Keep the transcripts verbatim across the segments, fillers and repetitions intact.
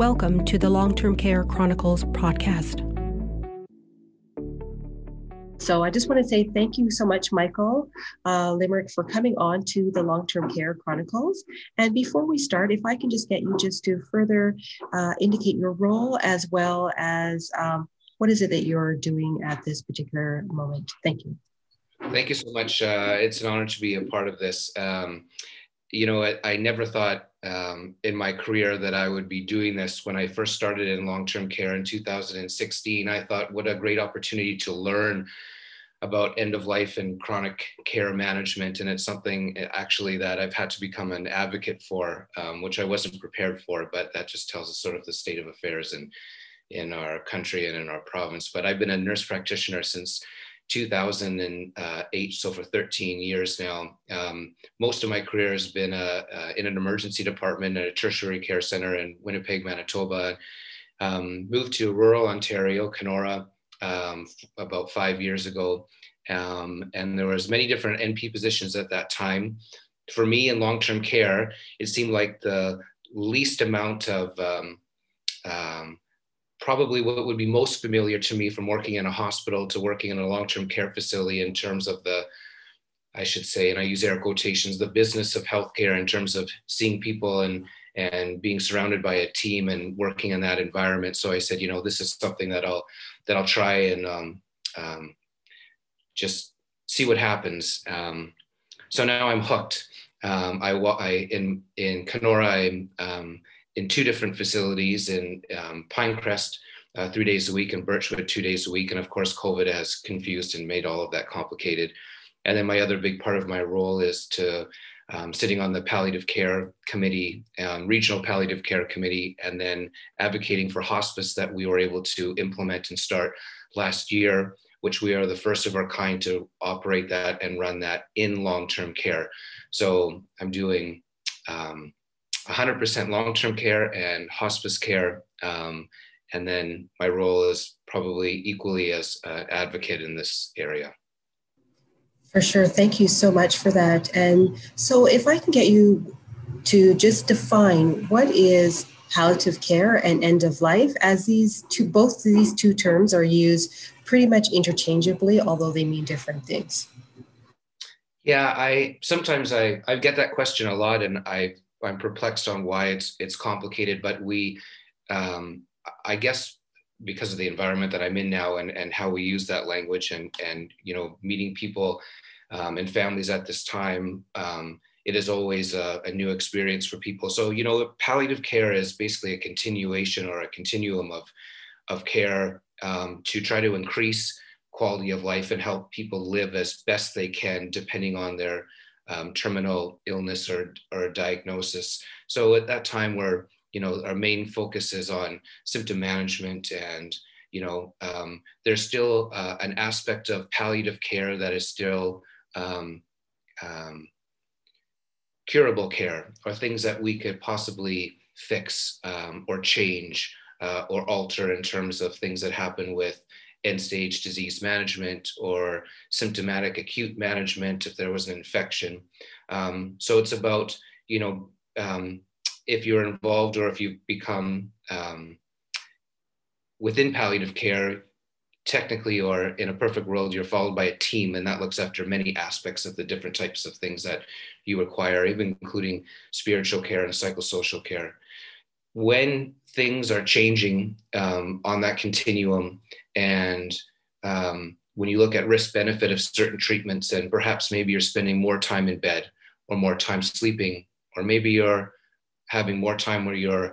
Welcome to the Long-Term Care Chronicles podcast. So I just want to say thank you so much, Michael uh, Limerick, for coming on to the Long-Term Care Chronicles. And before we start, if I can just get you just to further uh, indicate your role as well as um, what is it that you're doing at this particular moment. Thank you. Thank you so much. Uh, it's an honor to be a part of this. Um, you know, I, I never thought um, in my career that I would be doing this. When I first started in long-term care in two thousand sixteen, I thought what a great opportunity to learn about end of life and chronic care management. And it's something actually that I've had to become an advocate for, um, which I wasn't prepared for, but that just tells us sort of the state of affairs in, in our country and in our province. But I've been a nurse practitioner since two thousand eight, so for thirteen years now. Um, most of my career has been uh, uh, in an emergency department at a tertiary care center in Winnipeg, Manitoba. Um, moved to rural Ontario, Kenora, um, f- about five years ago. Um, and there was many different N P positions at that time. For me in long-term care, it seemed like the least amount of um, um, probably what would be most familiar to me from working in a hospital to working in a long-term care facility in terms of the, I should say, and I use air quotations, the business of healthcare in terms of seeing people and, and being surrounded by a team and working in that environment. So I said, you know, this is something that I'll, that I'll try and um, um, just see what happens. Um, so now I'm hooked. Um, I, I in, in Kenora, I'm, um, in two different facilities, in um, Pinecrest uh, three days a week and Birchwood two days a week. And of course, COVID has confused and made all of that complicated. And then my other big part of my role is to um, sitting on the palliative care committee, um, regional palliative care committee, and then advocating for hospice that we were able to implement and start last year, which we are the first of our kind to operate that and run that in long-term care. So I'm doing um, one hundred percent long-term care and hospice care. Um, and then my role is probably equally as an advocate in this area. For sure. Thank you so much for that. And so if I can get you to just define what is palliative care and end of life, as these two, both these two terms are used pretty much interchangeably, although they mean different things. Yeah, I sometimes I, I get that question a lot, and I I'm perplexed on why it's it's complicated, but we, um, I guess, because of the environment that I'm in now and, and how we use that language and and you know meeting people um, and families at this time, um, it is always a, a new experience for people. So you know, palliative care is basically a continuation or a continuum of of care um, to try to increase quality of life and help people live as best they can, depending on their Um, terminal illness or, or diagnosis. So at that time where, you know, our main focus is on symptom management and, you know, um, there's still uh, an aspect of palliative care that is still um, um, curable care, or things that we could possibly fix um, or change uh, or alter in terms of things that happen with end-stage disease management or symptomatic acute management if there was an infection. Um, so it's about, you know, um, if you're involved or if you become um, within palliative care, technically or in a perfect world, you're followed by a team, and that looks after many aspects of the different types of things that you require, even including spiritual care and psychosocial care. When things are changing um, on that continuum, and um, when you look at risk benefit of certain treatments, and perhaps maybe you're spending more time in bed or more time sleeping, or maybe you're having more time where you're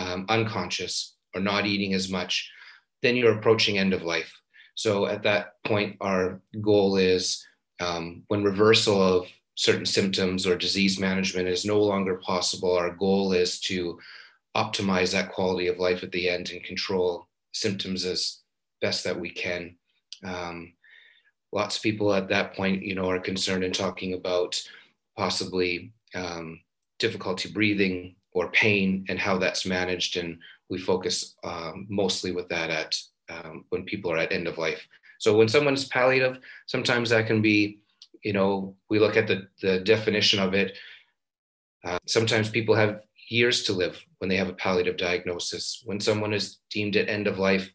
um, unconscious or not eating as much, then you're approaching end of life. So at that point, our goal is um, when reversal of certain symptoms or disease management is no longer possible, our goal is to optimize that quality of life at the end and control symptoms as best that we can. Um, lots of people at that point, you know, are concerned in talking about possibly um, difficulty breathing or pain and how that's managed. And we focus um, mostly with that at um, when people are at end of life. So when someone's palliative, sometimes that can be, you know, we look at the, the definition of it. Uh, sometimes people have years to live when they have a palliative diagnosis. When someone is deemed at end of life,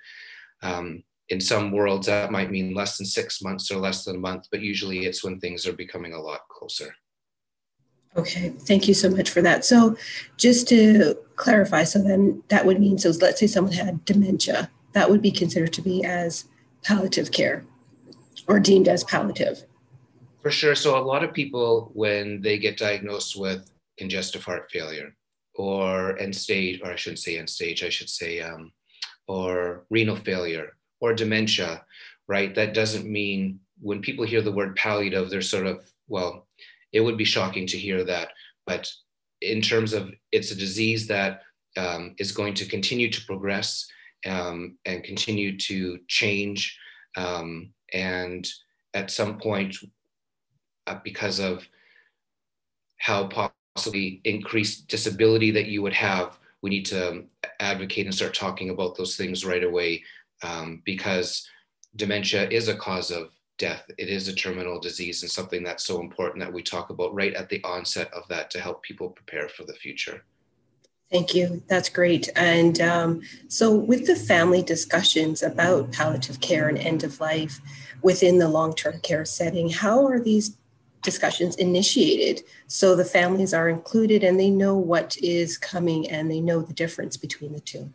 um, in some worlds that might mean less than six months or less than a month, but usually it's when things are becoming a lot closer. Okay, thank you so much for that. So just to clarify, so then that would mean, so let's say someone had dementia, that would be considered to be as palliative care or deemed as palliative. For sure. So a lot of people, when they get diagnosed with congestive heart failure or end stage, or I shouldn't say end stage, I should say, um, or renal failure or dementia, right? That doesn't mean, when people hear the word palliative, they're sort of, well, it would be shocking to hear that. But in terms of, it's a disease that um, is going to continue to progress um, and continue to change. Um, and at some point, uh, because of how possibly increased disability that you would have, we need to advocate and start talking about those things right away, um, because dementia is a cause of death. It is a terminal disease, and something that's so important that we talk about right at the onset of that to help people prepare for the future. Thank you. That's great. And um, so with the family discussions about palliative care and end of life within the long-term care setting, how are these discussions initiated so the families are included and they know what is coming and they know the difference between the two?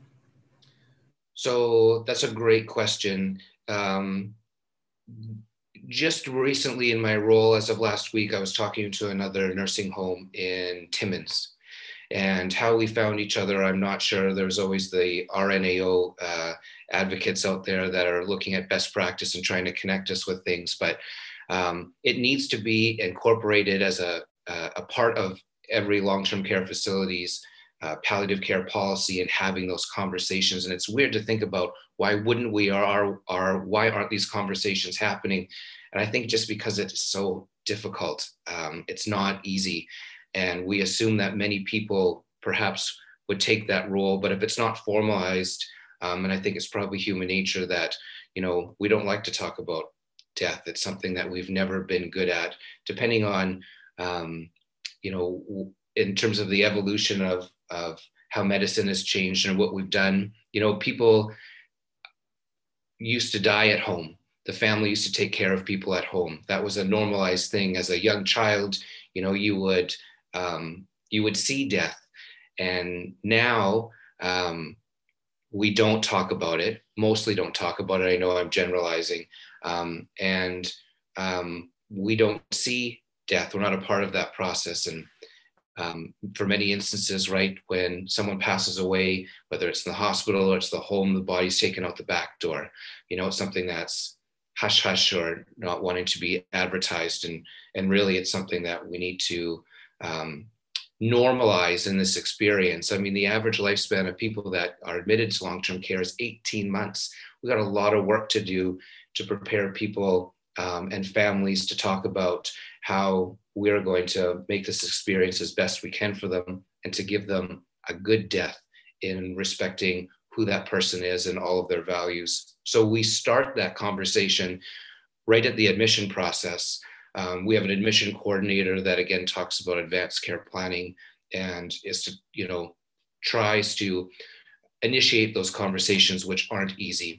So that's a great question. Um, Just recently in my role, as of last week, I was talking to another nursing home in Timmins, and how we found each other, I'm not sure. There's always the R N A O uh, advocates out there that are looking at best practice and trying to connect us with things, but um, it needs to be incorporated as a, a part of every long-term care facility's Uh, palliative care policy and having those conversations. And it's weird to think about, why wouldn't we, or are, are, why aren't these conversations happening? And I think just because it's so difficult, um, it's not easy. And we assume that many people perhaps would take that role, but if it's not formalized, um, and I think it's probably human nature that, you know, we don't like to talk about death. It's something that we've never been good at, depending on, um, you know, in terms of the evolution of of how medicine has changed and what we've done. You know, people used to die at home. The family used to take care of people at home. That was a normalized thing. As a young child, you know, you would, um, you would see death. And now um, we don't talk about it, mostly don't talk about it. I know I'm generalizing. Um, and um, we don't see death. We're not a part of that process. And Um, for many instances, right, when someone passes away, whether it's in the hospital or it's the home, the body's taken out the back door. You know, it's something that's hush hush or not wanting to be advertised, and and really it's something that we need to um, normalize in this experience. I mean, the average lifespan of people that are admitted to long-term care is eighteen months. We got a lot of work to do to prepare people um, and families to talk about how we are going to make this experience as best we can for them, and to give them a good death in respecting who that person is and all of their values. So we start that conversation right at the admission process. Um, we have an admission coordinator that again talks about advanced care planning, and is to, you know, tries to initiate those conversations, which aren't easy.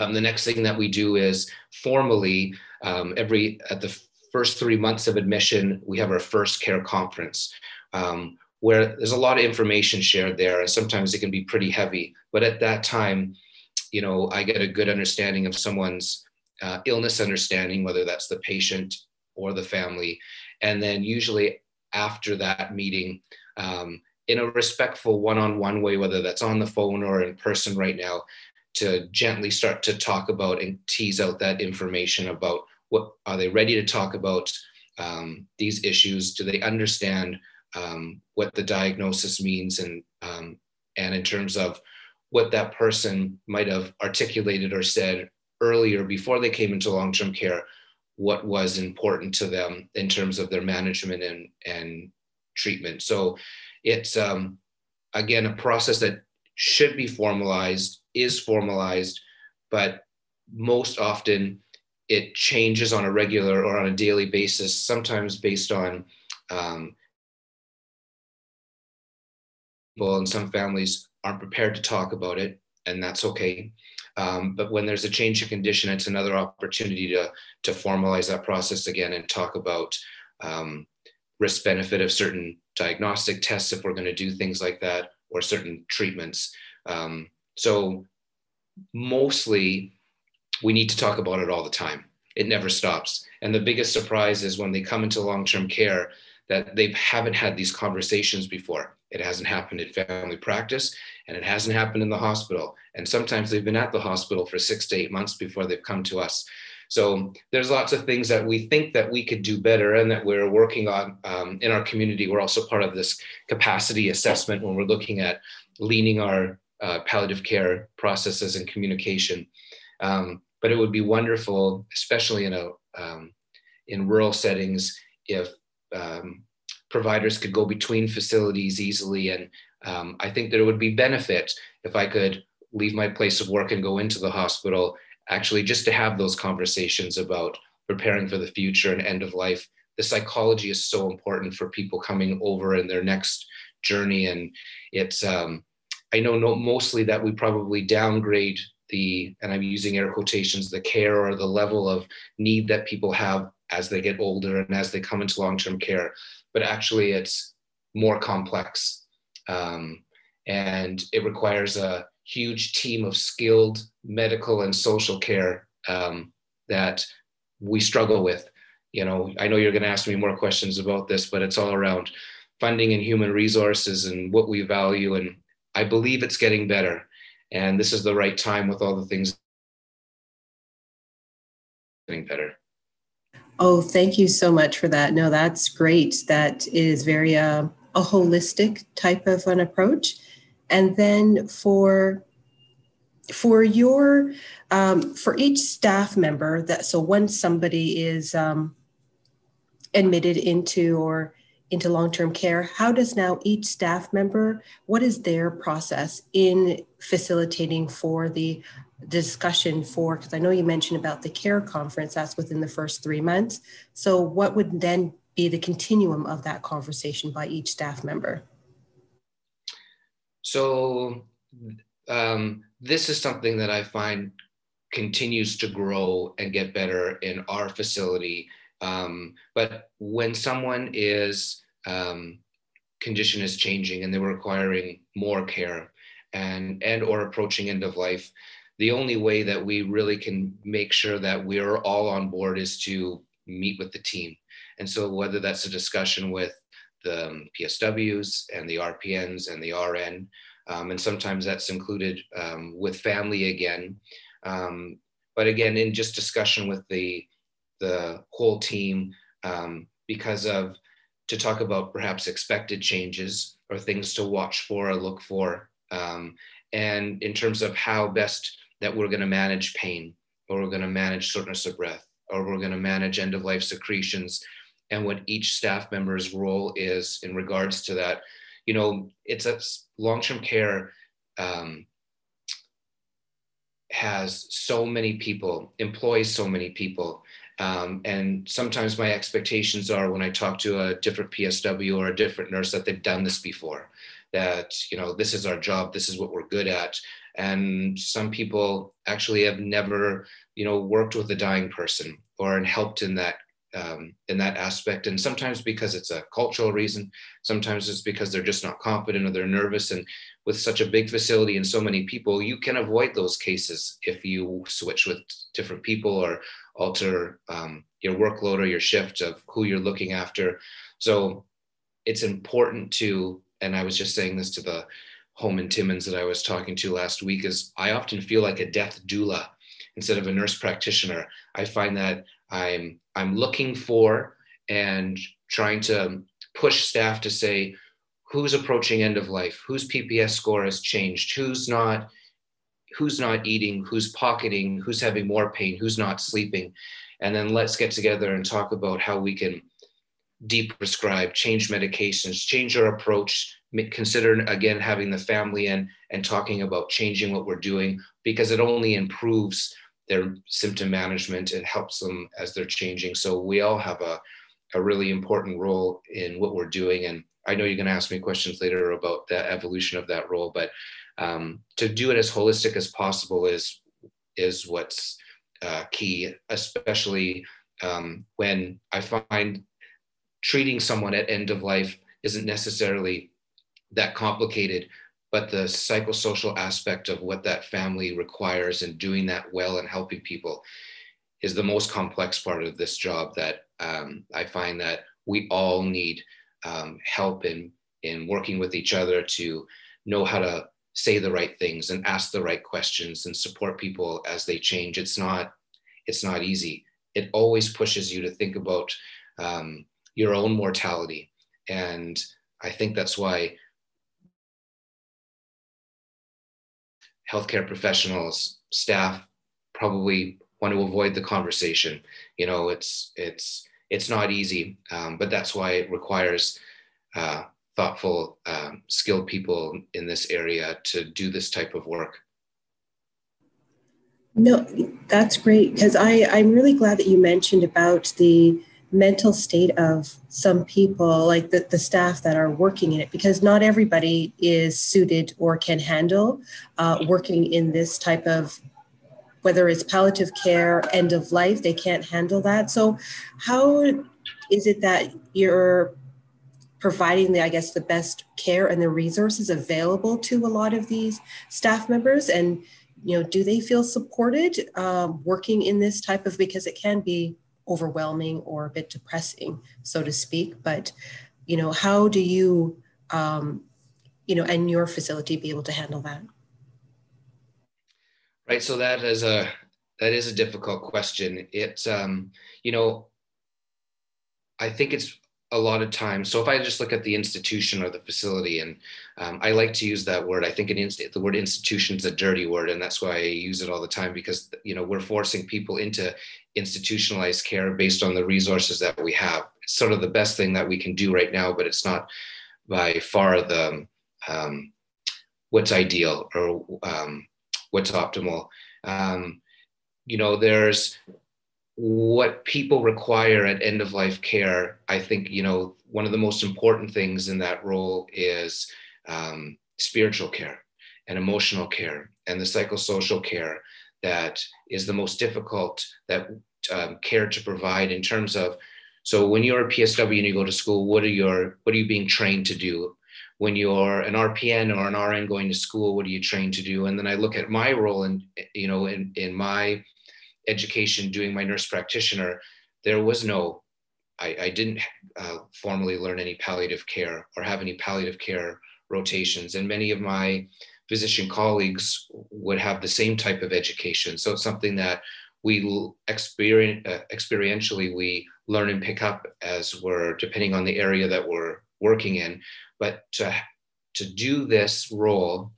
Um, the next thing that we do is formally um, every at the first three months of admission, we have our first care conference, um, where there's a lot of information shared there, and sometimes it can be pretty heavy. But at that time, you know, I get a good understanding of someone's uh, illness understanding, whether that's the patient or the family. And then usually after that meeting, um, in a respectful one-on-one way, whether that's on the phone or in person right now, to gently start to talk about and tease out that information about what are they ready to talk about, um, these issues? Do they understand um, what the diagnosis means, and um, and in terms of what that person might have articulated or said earlier before they came into long-term care, what was important to them in terms of their management and, and treatment? So it's, um, again, a process that should be formalized, is formalized, but most often it changes on a regular or on a daily basis, sometimes based on um, people and some families aren't prepared to talk about it, and that's okay. Um, but when there's a change of condition, it's another opportunity to, to formalize that process again and talk about um, risk benefit of certain diagnostic tests if we're going to do things like that, or certain treatments. Um, so mostly we need to talk about it all the time. It never stops. And the biggest surprise is when they come into long-term care that they haven't had these conversations before. It hasn't happened in family practice, and it hasn't happened in the hospital. And sometimes they've been at the hospital for six to eight months before they've come to us. So there's lots of things that we think that we could do better and that we're working on um, in our community. We're also part of this capacity assessment when we're looking at leaning our uh, palliative care processes and communication. Um, but it would be wonderful, especially in, a, um, in rural settings, if um, providers could go between facilities easily. And um, I think there would be benefit if I could leave my place of work and go into the hospital, actually just to have those conversations about preparing for the future and end of life. The psychology is so important for people coming over in their next journey. And it's, um, I know no, mostly that we probably downgrade the, and I'm using air quotations, the care or the level of need that people have as they get older and as they come into long-term care, but actually it's more complex. Um, and it requires a huge team of skilled medical and social care um, that we struggle with. You know, I know you're going to ask me more questions about this, but it's all around funding and human resources and what we value. And I believe it's getting better. And this is the right time with all the things getting better. Oh, thank you so much for that. No, that's great. That is very uh, a holistic type of an approach. And then for for your um, for each staff member, that so once somebody is um, admitted into or into long-term care, how does now each staff member, what is their process in facilitating for the discussion for, because I know you mentioned about the care conference, that's within the first three months. So what would then be the continuum of that conversation by each staff member? So um, this is something that I find continues to grow and get better in our facility. Um, but when someone is, um, condition is changing and they're requiring more care and, and or approaching end of life, the only way that we really can make sure that we're all on board is to meet with the team. And so whether that's a discussion with the P S Ws and the R P Ns and the R N, um, and sometimes that's included um, with family again. Um, but again, in just discussion with the the whole team, um, because of, to talk about perhaps expected changes or things to watch for or look for, um, and in terms of how best that we're going to manage pain, or we're going to manage shortness of breath, or we're going to manage end of life secretions, and what each staff member's role is in regards to that. You know, it's a long-term care um, has so many people, employs so many people. Um, and sometimes my expectations are when I talk to a different P S W or a different nurse that they've done this before, that, you know, this is our job, this is what we're good at. And some people actually have never, you know, worked with a dying person or helped in that Um, in that aspect. And sometimes because it's a cultural reason, sometimes it's because they're just not confident or they're nervous. And with such a big facility and so many people, you can avoid those cases if you switch with different people or alter um, your workload or your shift of who you're looking after. So it's important to, and I was just saying this to the home in Timmins that I was talking to last week, is I often feel like a death doula instead of a nurse practitioner. I find that I'm, I'm looking for and trying to push staff to say, who's approaching end of life, whose P P S score has changed, who's not, who's not eating, who's pocketing, who's having more pain, who's not sleeping. And then let's get together and talk about how we can de-prescribe, change medications, change our approach, consider again, having the family in and talking about changing what we're doing, because it only improves their symptom management and helps them as they're changing. So we all have a, a really important role in what we're doing. And I know you're going to ask me questions later about the evolution of that role, but um, to do it as holistic as possible is, is what's uh, key, especially um, when I find treating someone at end of life isn't necessarily that complicated, but the psychosocial aspect of what that family requires and doing that well and helping people is the most complex part of this job that um, I find that we all need um, help in, in working with each other to know how to say the right things and ask the right questions and support people as they change. It's not, it's not easy. It always pushes you to think about um, your own mortality. And I think that's why healthcare professionals, staff, probably want to avoid the conversation. You know, it's, it's, it's not easy, um, but that's why it requires uh, thoughtful, um, skilled people in this area to do this type of work. No, that's great, because I'm really glad that you mentioned about the mental state of some people, like the, the staff that are working in it, because not everybody is suited or can handle uh, working in this type of, whether it's palliative care, end of life, they can't handle that. So how is it that you're providing the, I guess, the best care and the resources available to a lot of these staff members? And, you know, do they feel supported um, working in this type of, because it can be overwhelming or a bit depressing, so to speak, but, you know, how do you, um, you know, and your facility be able to handle that? Right. So that is a, that is a difficult question. It's, um, you know, I think it's a lot of times. So if I just look at the institution or the facility, and um, I like to use that word, I think an inst- the word institution is a dirty word, and that's why I use it all the time, because, you know, we're forcing people into institutionalized care based on the resources that we have. It's sort of the best thing that we can do right now, but it's not by far the um, what's ideal or um, what's optimal. Um, you know, there's what people require at end of life care. I think, you know, one of the most important things in that role is um, spiritual care and emotional care and the psychosocial care that is the most difficult that um, care to provide in terms of, so when you're a P S W and you go to school, what are your, what are you being trained to do? When you're an R P N or an R N going to school, what are you trained to do? And then I look at my role and, you know, in, in my education doing my nurse practitioner, there was no, I, I didn't uh, formally learn any palliative care or have any palliative care rotations. And many of my physician colleagues would have the same type of education. So it's something that we experience, uh, experientially we learn and pick up as we're, depending on the area that we're working in. But to, to do this role,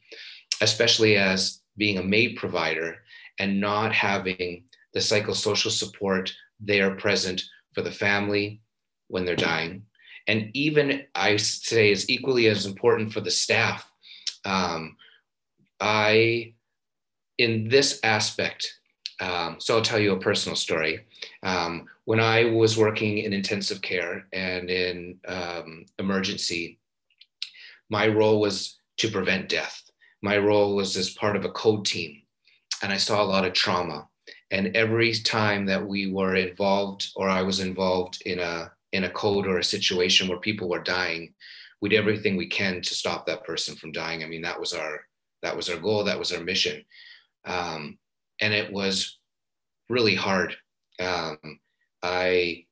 especially as being a MAID provider and not having the psychosocial support there present for the family when they're dying, and even I say is equally as important for the staff. Um, I, in this aspect, um, so I'll tell you a personal story. Um, when I was working in intensive care and in um, emergency, my role was to prevent death. My role was as part of a code team. And I saw a lot of trauma. And every time that we were involved, or I was involved in a, in a code or a situation where people were dying, we did everything we can to stop that person from dying. I mean, that was our, that was our goal, that was our mission. Um, and it was really hard. Um, I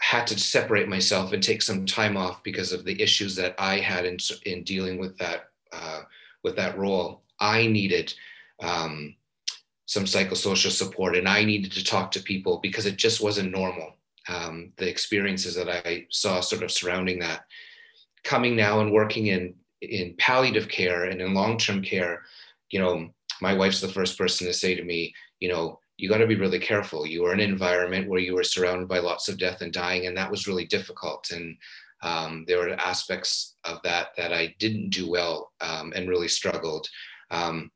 had to separate myself and take some time off because of the issues that I had in, in dealing with that, uh, with that role. I needed Um, some psychosocial support, and I needed to talk to people because it just wasn't normal. Um, the experiences that I saw sort of surrounding that. Coming now and working in, in palliative care and in long-term care, you know, my wife's the first person to say to me, you know, you got to be really careful. You were in an environment where you were surrounded by lots of death and dying, and that was really difficult. And um, there were aspects of that that I didn't do well um, and really struggled. Um,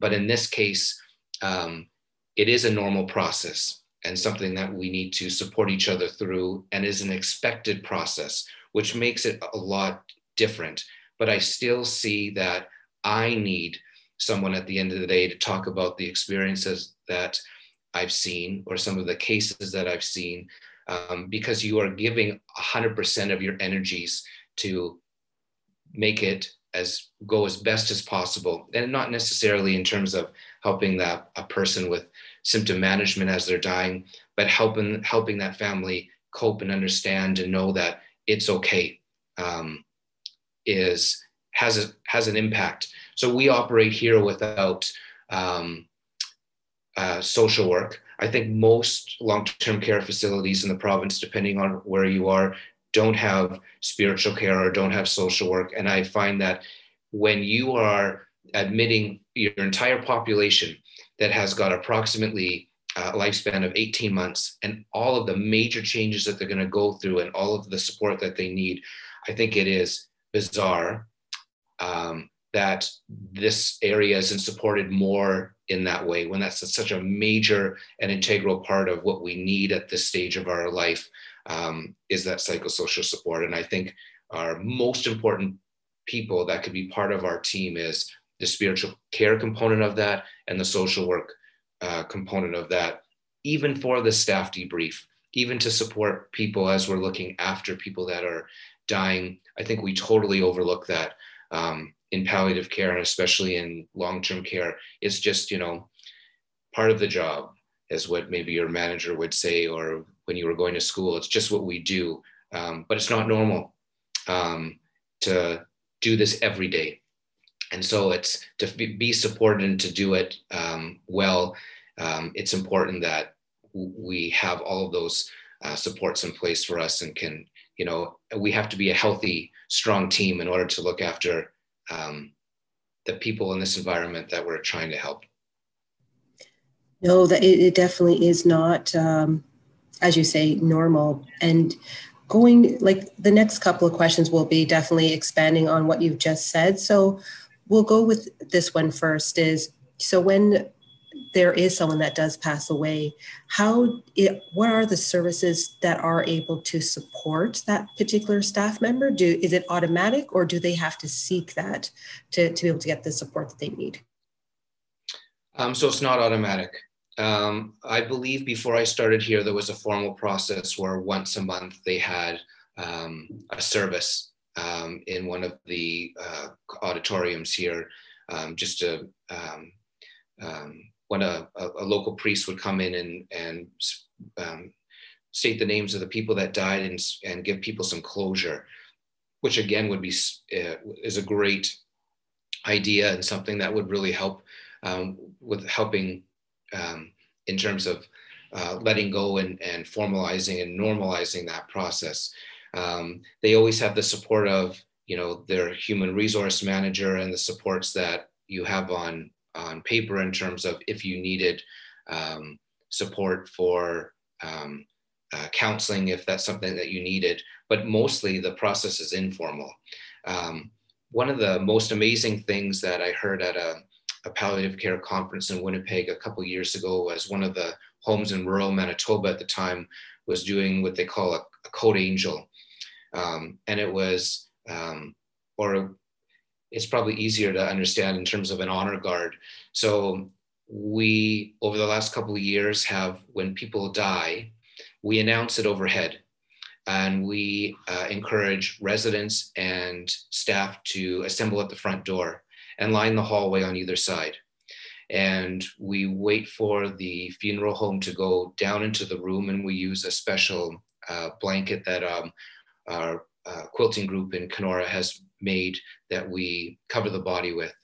But in this case, um, it is a normal process. and something that we need to support each other through, and is an expected process, which makes it a lot different. But I still see that I need someone at the end of the day to talk about the experiences that I've seen or some of the cases that I've seen, um, because you are giving one hundred percent of your energies to make it as go as best as possible. And not necessarily in terms of helping that a person with symptom management as they're dying, but helping, helping that family cope and understand and know that it's okay, um, is, has, a, has an impact. So we operate here without um, uh, social work. I think most long-term care facilities in the province, depending on where you are, don't have spiritual care or don't have social work. And I find that when you are admitting your entire population that has got approximately a lifespan of eighteen months and all of the major changes that they're going to go through and all of the support that they need, I think it is bizarre um, that this area isn't supported more in that way, when that's such a major and integral part of what we need at this stage of our life, um, is that psychosocial support. And I think our most important people that could be part of our team is the spiritual care component of that and the social work uh, component of that, even for the staff debrief, even to support people as we're looking after people that are dying. I think we totally overlook that um, in palliative care, and especially in long-term care. It's just, you know, part of the job is what maybe your manager would say, or when you were going to school, it's just what we do, um, but it's not normal um, to do this every day. And so it's to be supported and to do it um, well, um, it's important that we have all of those uh, supports in place for us, and can, you know, we have to be a healthy, strong team in order to look after um, the people in this environment that we're trying to help. No, that it, it definitely is not, um, as you say, normal. And going, like, the next couple of questions will be definitely expanding on what you've just said. So we'll go with this one first is, so when there is someone that does pass away, how, it, what are the services that are able to support that particular staff member? Do, is it automatic, or do they have to seek that to, to be able to get the support that they need? Um, so it's not automatic. Um, I believe before I started here, there was a formal process where once a month they had um, a service um, in one of the uh, auditoriums here, um, just a, um, um, when a, a local priest would come in and, and um, state the names of the people that died and, and give people some closure, which again would be, uh, is a great idea and something that would really help um, with helping Um, in terms of uh, letting go and, and formalizing and normalizing that process. Um, they always have the support of, you know, their human resource manager and the supports that you have on, on paper in terms of if you needed um, support for um, uh, counseling, if that's something that you needed, but mostly the process is informal. Um, one of the most amazing things that I heard at a a palliative care conference in Winnipeg a couple years ago, as one of the homes in rural Manitoba at the time was doing what they call a, a code angel. Um, and it was, um, or it's probably easier to understand in terms of an honor guard. So we, over the last couple of years, have, when people die, we announce it overhead, and we uh, encourage residents and staff to assemble at the front door and line the hallway on either side. And we wait for the funeral home to go down into the room, and we use a special uh, blanket that um, our uh, quilting group in Kenora has made that we cover the body with.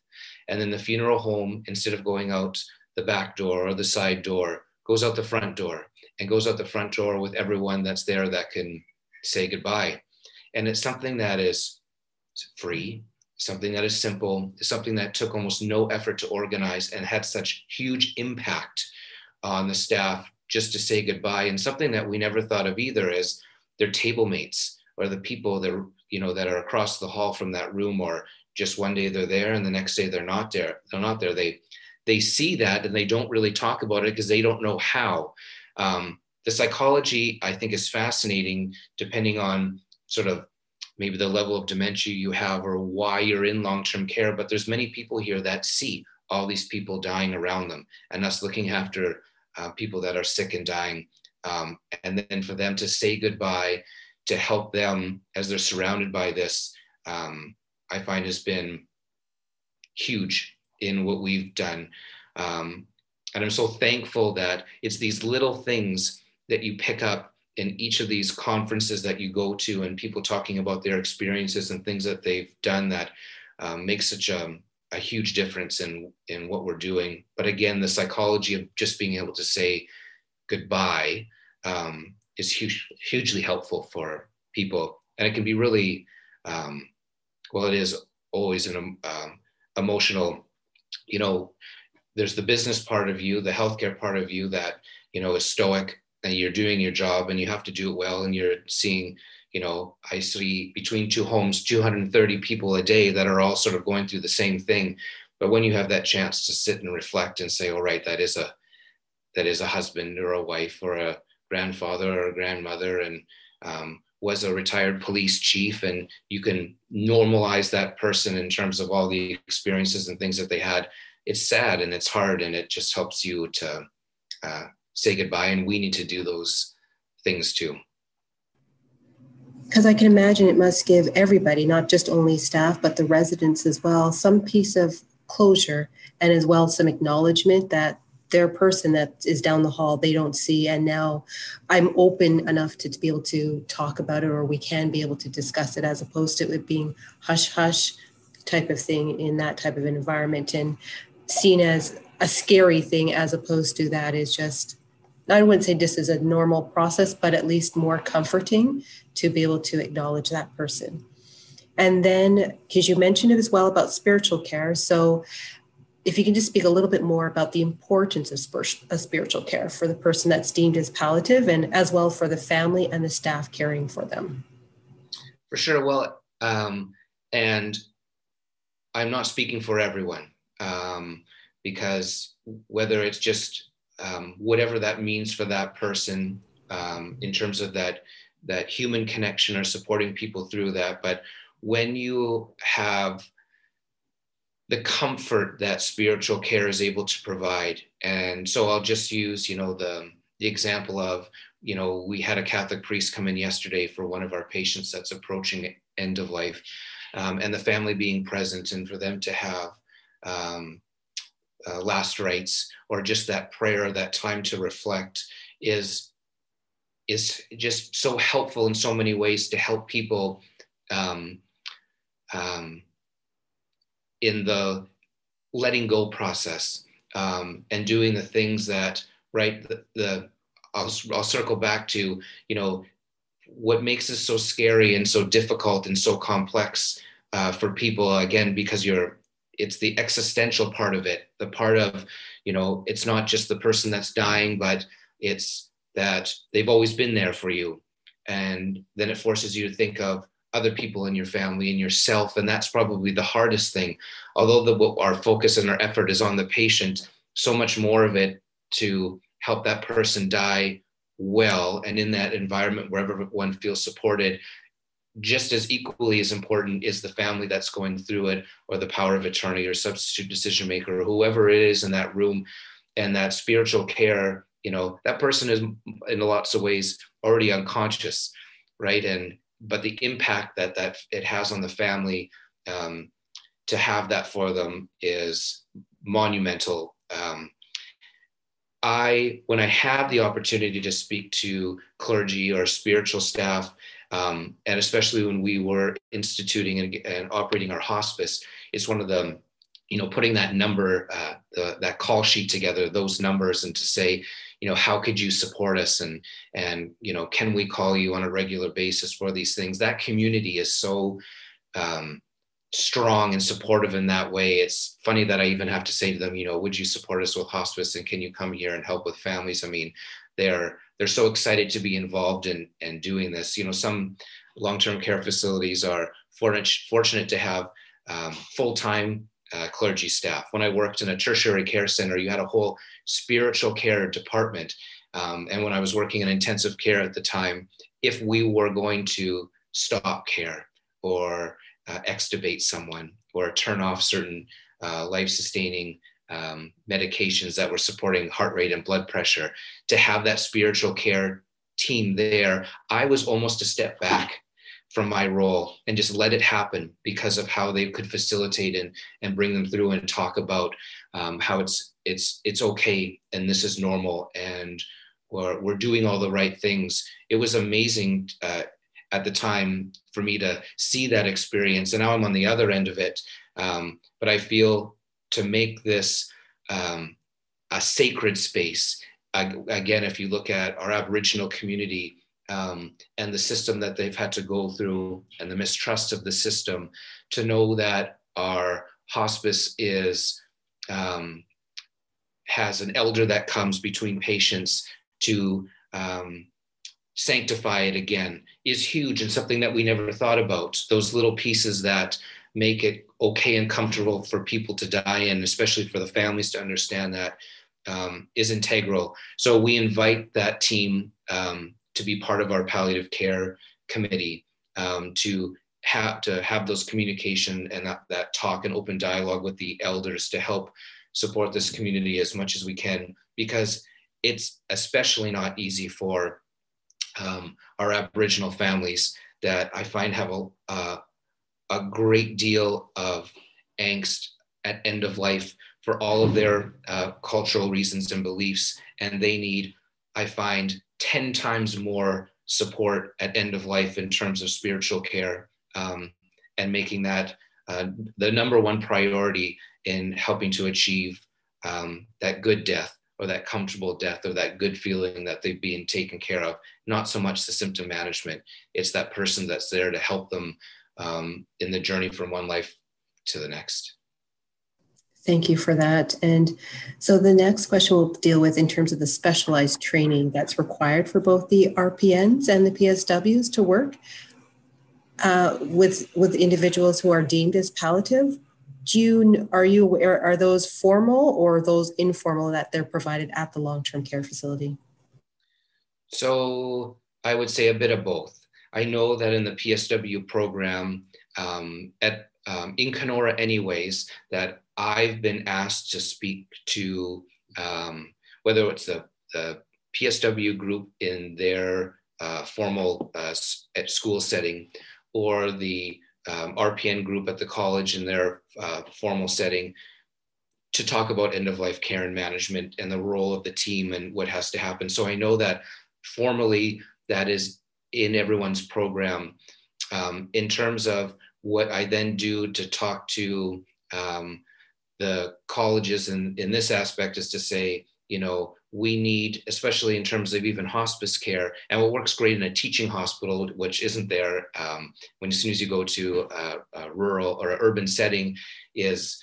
And then the funeral home, instead of going out the back door or the side door, goes out the front door, and goes out the front door with everyone that's there that can say goodbye. And it's something that is free, something that is simple, something that took almost no effort to organize and had such huge impact on the staff just to say goodbye. And something that we never thought of either is their table mates, or the people that, you know, that are across the hall from that room, or just one day they're there and the next day they're not there. They're not there. They, they see that and they don't really talk about it because they don't know how. Um, the psychology, I think, is fascinating, depending on sort of maybe the level of dementia you have or why you're in long-term care. But there's many people here that see all these people dying around them, and us looking after uh, people that are sick and dying. Um, and then for them to say goodbye, to help them as they're surrounded by this, um, I find has been huge in what we've done. Um, and I'm so thankful that it's these little things that you pick up in each of these conferences that you go to, and people talking about their experiences and things that they've done, that um, make such a, a huge difference in, in what we're doing. But again, the psychology of just being able to say goodbye um, is huge, hugely helpful for people. And it can be really, um, well, it is always an um, um, emotional, you know, there's the business part of you, the healthcare part of you that, you know, is stoic, and you're doing your job and you have to do it well. And you're seeing, you know, I see between two homes, two hundred thirty people a day that are all sort of going through the same thing. But when you have that chance to sit and reflect and say, all right, that is a, that is a husband or a wife or a grandfather or a grandmother, and um, was a retired police chief, and you can normalize that person in terms of all the experiences and things that they had. It's sad and it's hard, and it just helps you to uh, say goodbye. And we need to do those things too. Because I can imagine it must give everybody, not just only staff, but the residents as well, some piece of closure, and as well some acknowledgement that their person that is down the hall, they don't see, and now I'm open enough to, to be able to talk about it, or we can be able to discuss it, as opposed to it being hush hush type of thing in that type of environment, and seen as a scary thing, as opposed to that is just, I wouldn't say this is a normal process, but at least more comforting to be able to acknowledge that person. And then, because you mentioned it as well about spiritual care, so if you can just speak a little bit more about the importance of spiritual care for the person that's deemed as palliative, and as well for the family and the staff caring for them. For sure. Well, um, and I'm not speaking for everyone, um, because whether it's just um, whatever that means for that person, um, in terms of that, that human connection or supporting people through that. But when you have the comfort that spiritual care is able to provide. And so I'll just use, you know, the, the example of, you know, we had a Catholic priest come in yesterday for one of our patients that's approaching end of life, um, and the family being present, and for them to have um, uh, last rites, or just that prayer, that time to reflect, is, is just so helpful in so many ways to help people um, um, in the letting go process, um, and doing the things that, right, the, the I'll, I'll circle back to, you know, what makes this so scary and so difficult and so complex uh, for people, again, because you're, it's the existential part of it, the part of, you know, it's not just the person that's dying, but it's that they've always been there for you. And then it forces you to think of other people in your family and yourself. And that's probably the hardest thing. Although the, our focus and our effort is on the patient, so much more of it to help that person die well, and in that environment where everyone feels supported, just as equally as important is the family that's going through it, or the power of attorney or substitute decision maker, or whoever it is in that room. And that spiritual care, you know, that person is in lots of ways already unconscious, right? And but the impact that that it has on the family, um, to have that for them, is monumental. Um, I, when I have the opportunity to speak to clergy or spiritual staff, um, and especially when we were instituting and, and operating our hospice, it's one of the, you know, putting that number, uh, the, that call sheet together, those numbers, and to say, you know, how could you support us? And, and, you know, can we call you on a regular basis for these things? That community is so um, strong and supportive in that way. It's funny that I even have to say to them, you know, would you support us with hospice? And can you come here and help with families? I mean, they're, they're so excited to be involved in, in doing this. You know, some long-term care facilities are fortunate to have um, full-time Uh, clergy staff. When I worked in a tertiary care center, you had a whole spiritual care department, Um, and when I was working in intensive care at the time, if we were going to stop care or uh, extubate someone or turn off certain uh, life-sustaining um, medications that were supporting heart rate and blood pressure, to have that spiritual care team there, I was almost a step back from my role and just let it happen because of how they could facilitate and, and bring them through and talk about um, how it's, it's, it's okay. And this is normal. And we're, we're doing all the right things. It was amazing uh, at the time for me to see that experience. And now I'm on the other end of it. Um, but I feel to make this um, a sacred space. I, again, if you look at our Aboriginal community, Um, and the system that they've had to go through and the mistrust of the system, to know that our hospice is, um, has an elder that comes between patients to um, sanctify it again, is huge, and something that we never thought about. Those little pieces that make it okay and comfortable for people to die in, especially for the families to understand that, um, is integral. So we invite that team um, to be part of our palliative care committee, um, to have to have those communication and that, that talk and open dialogue with the elders to help support this community as much as we can, because it's especially not easy for um, our Aboriginal families that I find have a, uh, a great deal of angst at end of life for all of their uh, cultural reasons and beliefs. And they need, I find, ten times more support at end of life in terms of spiritual care, um, and making that uh, the number one priority in helping to achieve um, that good death, or that comfortable death, or that good feeling that they've been taken care of. Not so much the symptom management, it's that person that's there to help them um, in the journey from one life to the next. Thank you for that. And so the next question we'll deal with in terms of the specialized training that's required for both the R P Ns and the P S Ws to work uh, with with individuals who are deemed as palliative. Do you, are you aware, are those formal or are those informal that they're provided at the long-term care facility? So I would say a bit of both. I know that in the P S W program um, at um, in Kenora, anyways, that I've been asked to speak to, um, whether it's the, the P S W group in their uh, formal uh, at school setting, or the um, R P N group at the college in their uh, formal setting, to talk about end of life care and management and the role of the team and what has to happen. So I know that formally that is in everyone's program. Um, in terms of what I then do to talk to um, the colleges in, in this aspect is to say, you know, we need, especially in terms of even hospice care, and what works great in a teaching hospital, which isn't there um, when as soon as you go to a, a rural or an urban setting, is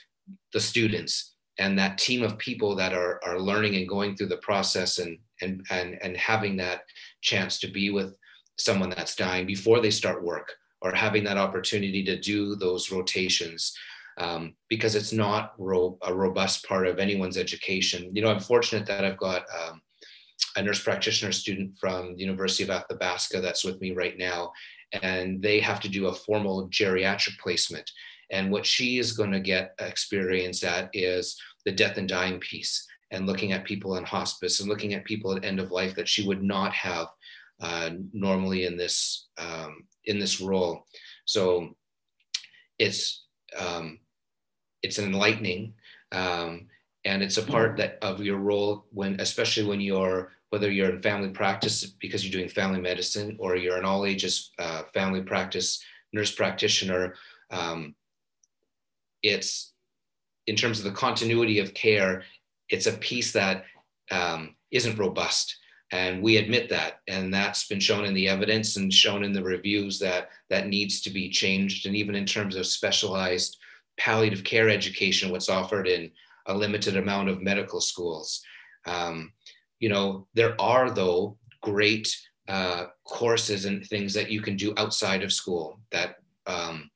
the students and that team of people that are, are learning and going through the process and, and, and, and having that chance to be with someone that's dying before they start work, or having that opportunity to do those rotations. Um, because it's not ro a robust part of anyone's education. You know, I'm fortunate that I've got um, a nurse practitioner student from the University of Athabasca that's with me right now, and they have to do a formal geriatric placement. And what she is going to get experience at is the death and dying piece, and looking at people in hospice and looking at people at end of life that she would not have uh, normally in this, um, in this role. So it's, um, it's enlightening, um, and it's a part that of your role when, especially when you're, whether you're in family practice because you're doing family medicine, or you're an all ages uh, family practice nurse practitioner, um, it's, in terms of the continuity of care, it's a piece that um, isn't robust. And we admit that, and that's been shown in the evidence and shown in the reviews that that needs to be changed. And even in terms of specialized palliative care education, what's offered in a limited amount of medical schools. Um, you know, there are, though, great uh, courses and things that you can do outside of school that um,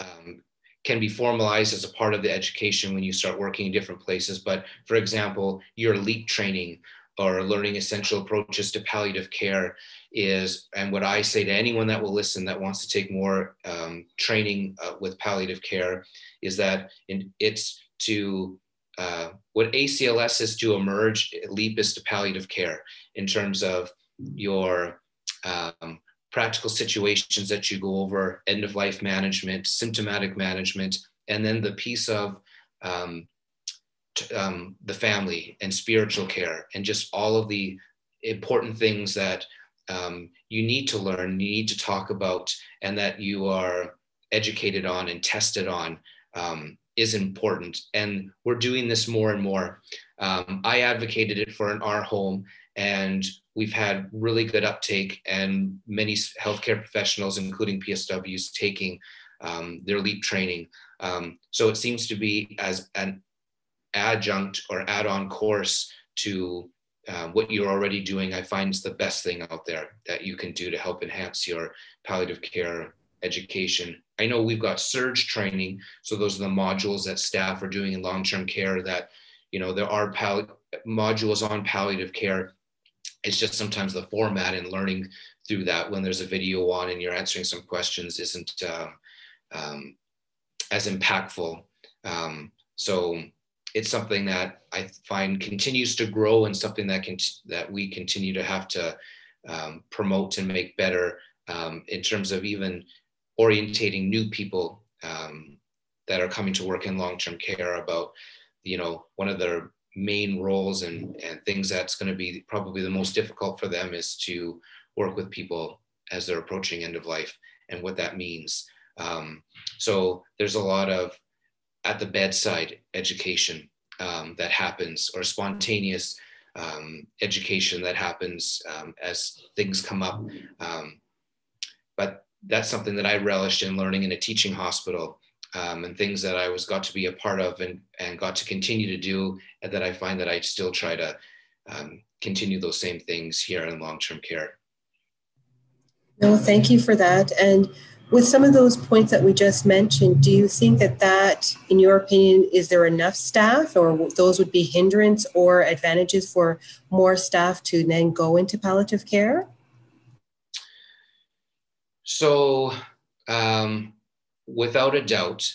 um, can be formalized as a part of the education when you start working in different places. But for example, your LEAP training or learning essential approaches to palliative care is, and what I say to anyone that will listen that wants to take more um, training uh, with palliative care, is that in, it's to, uh, what A C L S is to emerge, LEAP is to palliative care in terms of your um, practical situations that you go over, end of life management, symptomatic management, and then the piece of um, Um, the family and spiritual care and just all of the important things that um, you need to learn, you need to talk about, and that you are educated on and tested on um, is important. And we're doing this more and more. Um, I advocated it for in our home, and we've had really good uptake, and many healthcare professionals, including P S Ws, taking um, their LEAP training. Um, so it seems to be as an adjunct or add-on course to uh, what you're already doing. I find it's the best thing out there that you can do to help enhance your palliative care education. I know we've got surge training, so those are the modules that staff are doing in long-term care that, you know, there are palli- modules on palliative care. It's just sometimes the format and learning through that when there's a video on and you're answering some questions isn't uh, um, as impactful. Um, so it's something that I find continues to grow, and something that can, that we continue to have to um, promote and make better um, in terms of even orientating new people um, that are coming to work in long-term care about, you know, one of their main roles and, and things that's going to be probably the most difficult for them is to work with people as they're approaching end of life and what that means. Um, so there's a lot of at the bedside education um, that happens, or spontaneous um, education that happens um, as things come up. Um, but that's something that I relished in learning in a teaching hospital, um, and things that I was got to be a part of and, and got to continue to do, and that I find that I still try to um, continue those same things here in long-term care. No, thank you for that. And with some of those points that we just mentioned, do you think that that, in your opinion, is there enough staff, or those would be hindrance or advantages for more staff to then go into palliative care? So um, without a doubt,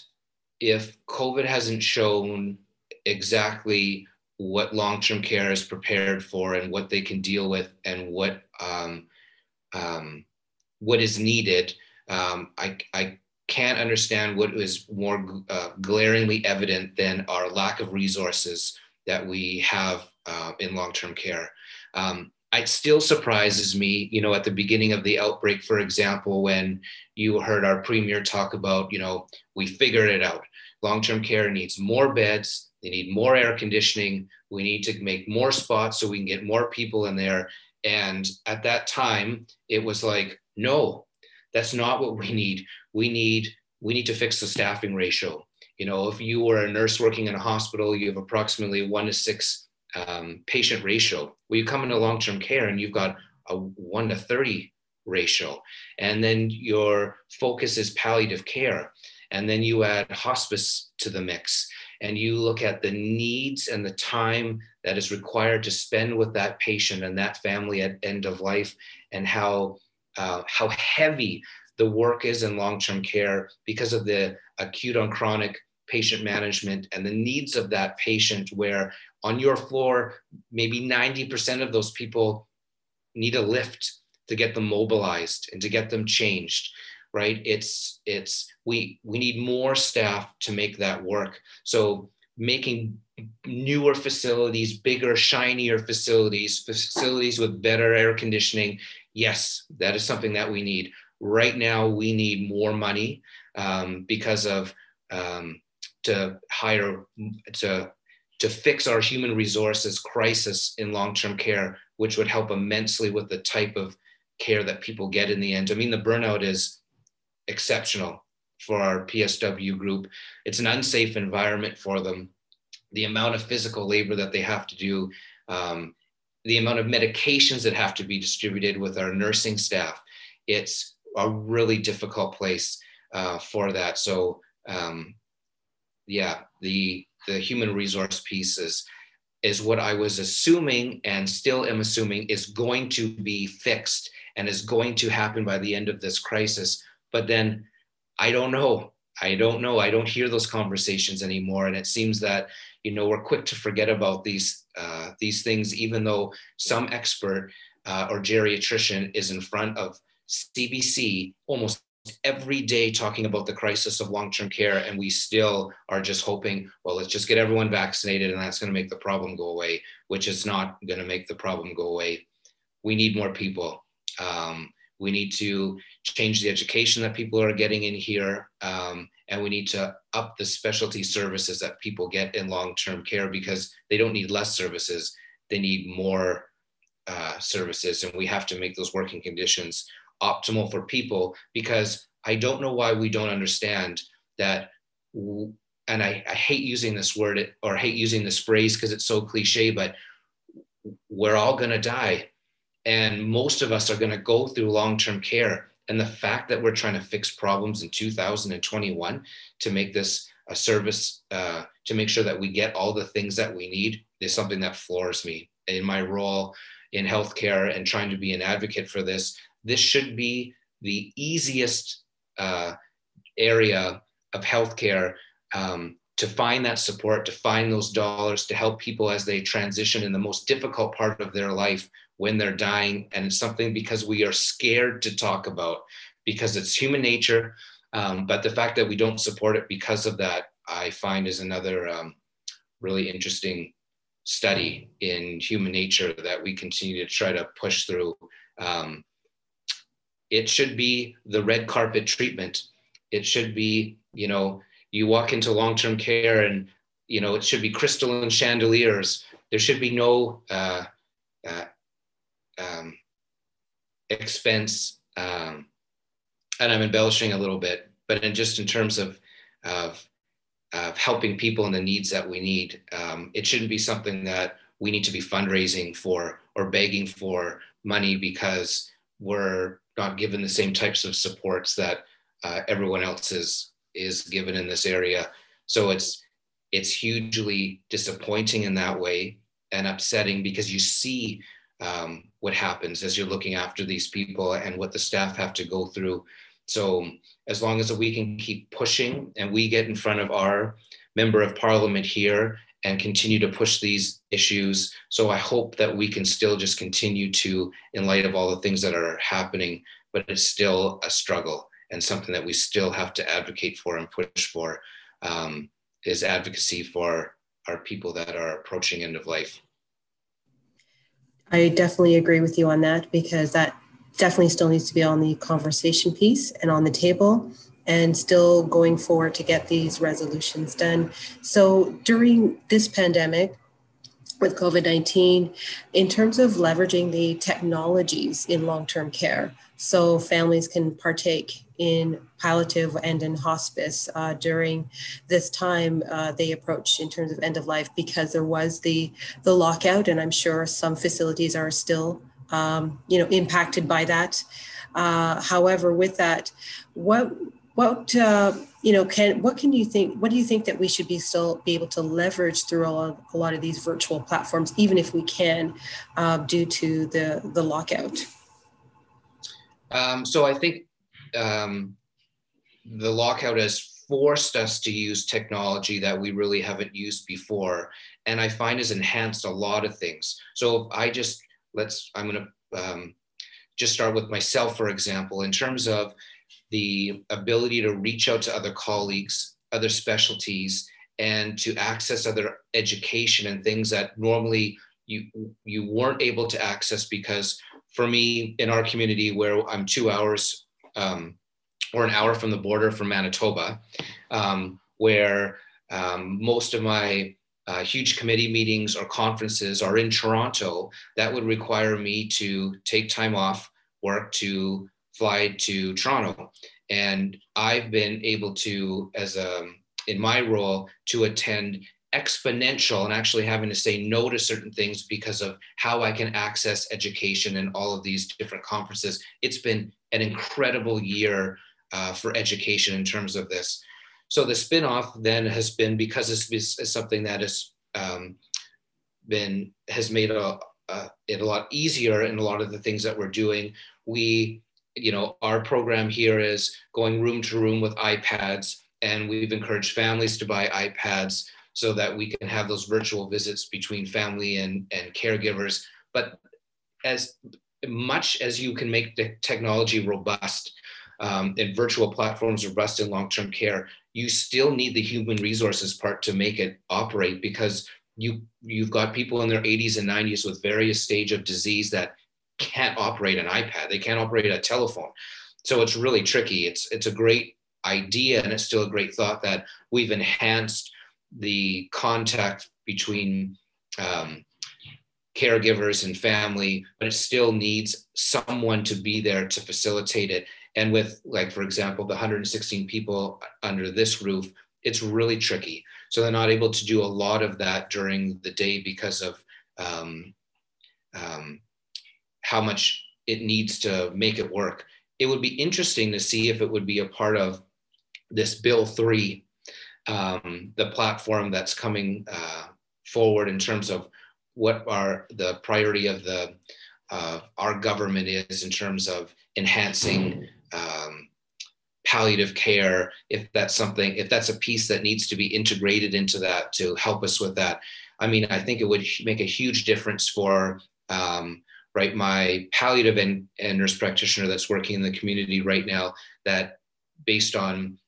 if COVID hasn't shown exactly what long-term care is prepared for and what they can deal with and what, um, um, what is needed, Um, I, I can't understand what is more uh, glaringly evident than our lack of resources that we have uh, in long-term care. Um, it still surprises me, you know, at the beginning of the outbreak, for example, when you heard our premier talk about, you know, we figured it out. Long-term care needs more beds. They need more air conditioning. We need to make more spots so we can get more people in there. And at that time, it was like, no. That's not what we need. We need we need to fix the staffing ratio. You know, if you were a nurse working in a hospital, you have approximately one to six um, patient ratio. Well, you come into long-term care and you've got a one to thirty ratio. And then your focus is palliative care. And then you add hospice to the mix. And you look at the needs and the time that is required to spend with that patient and that family at end of life, and how Uh, how heavy the work is in long-term care because of the acute on chronic patient management and the needs of that patient, where on your floor, maybe ninety percent of those people need a lift to get them mobilized and to get them changed, right? It's, it's, we, we need more staff to make that work. So making newer facilities, bigger, shinier facilities, facilities with better air conditioning, yes, that is something that we need. Right now, we need more money um, because of um, to hire to to fix our human resources crisis in long-term care, which would help immensely with the type of care that people get in the end. I mean, the burnout is exceptional for our P S W group. It's an unsafe environment for them. The amount of physical labor that they have to do. Um, The amount of medications that have to be distributed with our nursing staff, it's a really difficult place uh, for that. So um, yeah, the, the human resource piece is is what I was assuming and still am assuming is going to be fixed and is going to happen by the end of this crisis. But then I don't know. I don't know. I don't hear those conversations anymore. And it seems that, you know, we're quick to forget about these, uh, these things, even though some expert uh, or geriatrician is in front of C B C almost every day talking about the crisis of long-term care, and we still are just hoping, well, let's just get everyone vaccinated and that's going to make the problem go away, which is not going to make the problem go away. We need more people. Um, we need to change the education that people are getting in here, um, and we need to up the specialty services that people get in long-term care, because they don't need less services, they need more uh, services, and we have to make those working conditions optimal for people, because I don't know why we don't understand that, and I, I hate using this word or hate using this phrase because it's so cliche, but we're all going to die. And most of us are going to go through long-term care. And the fact that we're trying to fix problems in two thousand twenty-one to make this a service, uh, to make sure that we get all the things that we need, is something that floors me. In my role in healthcare and trying to be an advocate for this, this should be the easiest uh, area of healthcare um, to find that support, to find those dollars, to help people as they transition in the most difficult part of their life when they're dying. And it's something because we are scared to talk about, because it's human nature. Um, but the fact that we don't support it because of that, I find is another um, really interesting study in human nature that we continue to try to push through. Um, It should be the red carpet treatment. It should be, you know, you walk into long-term care and, you know, it should be crystalline chandeliers. There should be no uh, uh, um, expense. Um, and I'm embellishing a little bit, but in just in terms of, of, of helping people and the needs that we need, um, it shouldn't be something that we need to be fundraising for or begging for money because we're not given the same types of supports that uh, everyone else is is given in this area. So it's it's hugely disappointing in that way and upsetting, because you see um, what happens as you're looking after these people and what the staff have to go through. So as long as we can keep pushing and we get in front of our member of parliament here and continue to push these issues. So I hope that we can still just continue to, in light of all the things that are happening, but it's still a struggle and something that we still have to advocate for and push for, um, is advocacy for our people that are approaching end of life. I definitely agree with you on that, because that definitely still needs to be on the conversation piece and on the table, and still going forward to get these resolutions done. So during this pandemic with COVID nineteen, in terms of leveraging the technologies in long-term care, so families can partake in palliative and in hospice uh, during this time uh, they approached in terms of end of life, because there was the, the lockout, and I'm sure some facilities are still um, you know, impacted by that. Uh, however, with that, what What uh, you know? Can what can you think? What do you think that we should be still be able to leverage through a lot of, a lot of these virtual platforms, even if we can, uh, due to the the lockout? Um, so I think um, the lockout has forced us to use technology that we really haven't used before, and I find has enhanced a lot of things. So I just let's I'm going to um, just start with myself, for example, in terms of the ability to reach out to other colleagues, other specialties, and to access other education and things that normally you, you weren't able to access, because for me, in our community where I'm two hours um, or an hour from the border from Manitoba, um, where um, most of my Uh, huge committee meetings or conferences are in Toronto, that would require me to take time off work to fly to Toronto. And I've been able to, as a, in my role, to attend exponential and actually having to say no to certain things because of how I can access education and all of these different conferences. It's been an incredible year uh, for education in terms of this. So the spinoff then has been, because this is something that is um, been, has made a, a, it a lot easier in a lot of the things that we're doing. We, you know, our program here is going room to room with iPads, and we've encouraged families to buy iPads so that we can have those virtual visits between family and, and caregivers. But as much as you can make the technology robust um, and virtual platforms robust in long-term care, you still need the human resources part to make it operate, because you, you've got people in their eighties and nineties with various stage of disease that can't operate an iPad. They can't operate a telephone. So it's really tricky. It's, it's a great idea, and it's still a great thought that we've enhanced the contact between um, caregivers and family, but it still needs someone to be there to facilitate it. And with, like, for example, the one hundred sixteen people under this roof, it's really tricky. So they're not able to do a lot of that during the day because of um, um, how much it needs to make it work. It would be interesting to see if it would be a part of this Bill three, um, the platform that's coming uh, forward in terms of what are the priority of the uh, our government is in terms of enhancing um, palliative care, if that's something, if that's a piece that needs to be integrated into that to help us with that. I mean, I think it would make a huge difference for, um, right, my palliative and, and nurse practitioner that's working in the community right now, that based on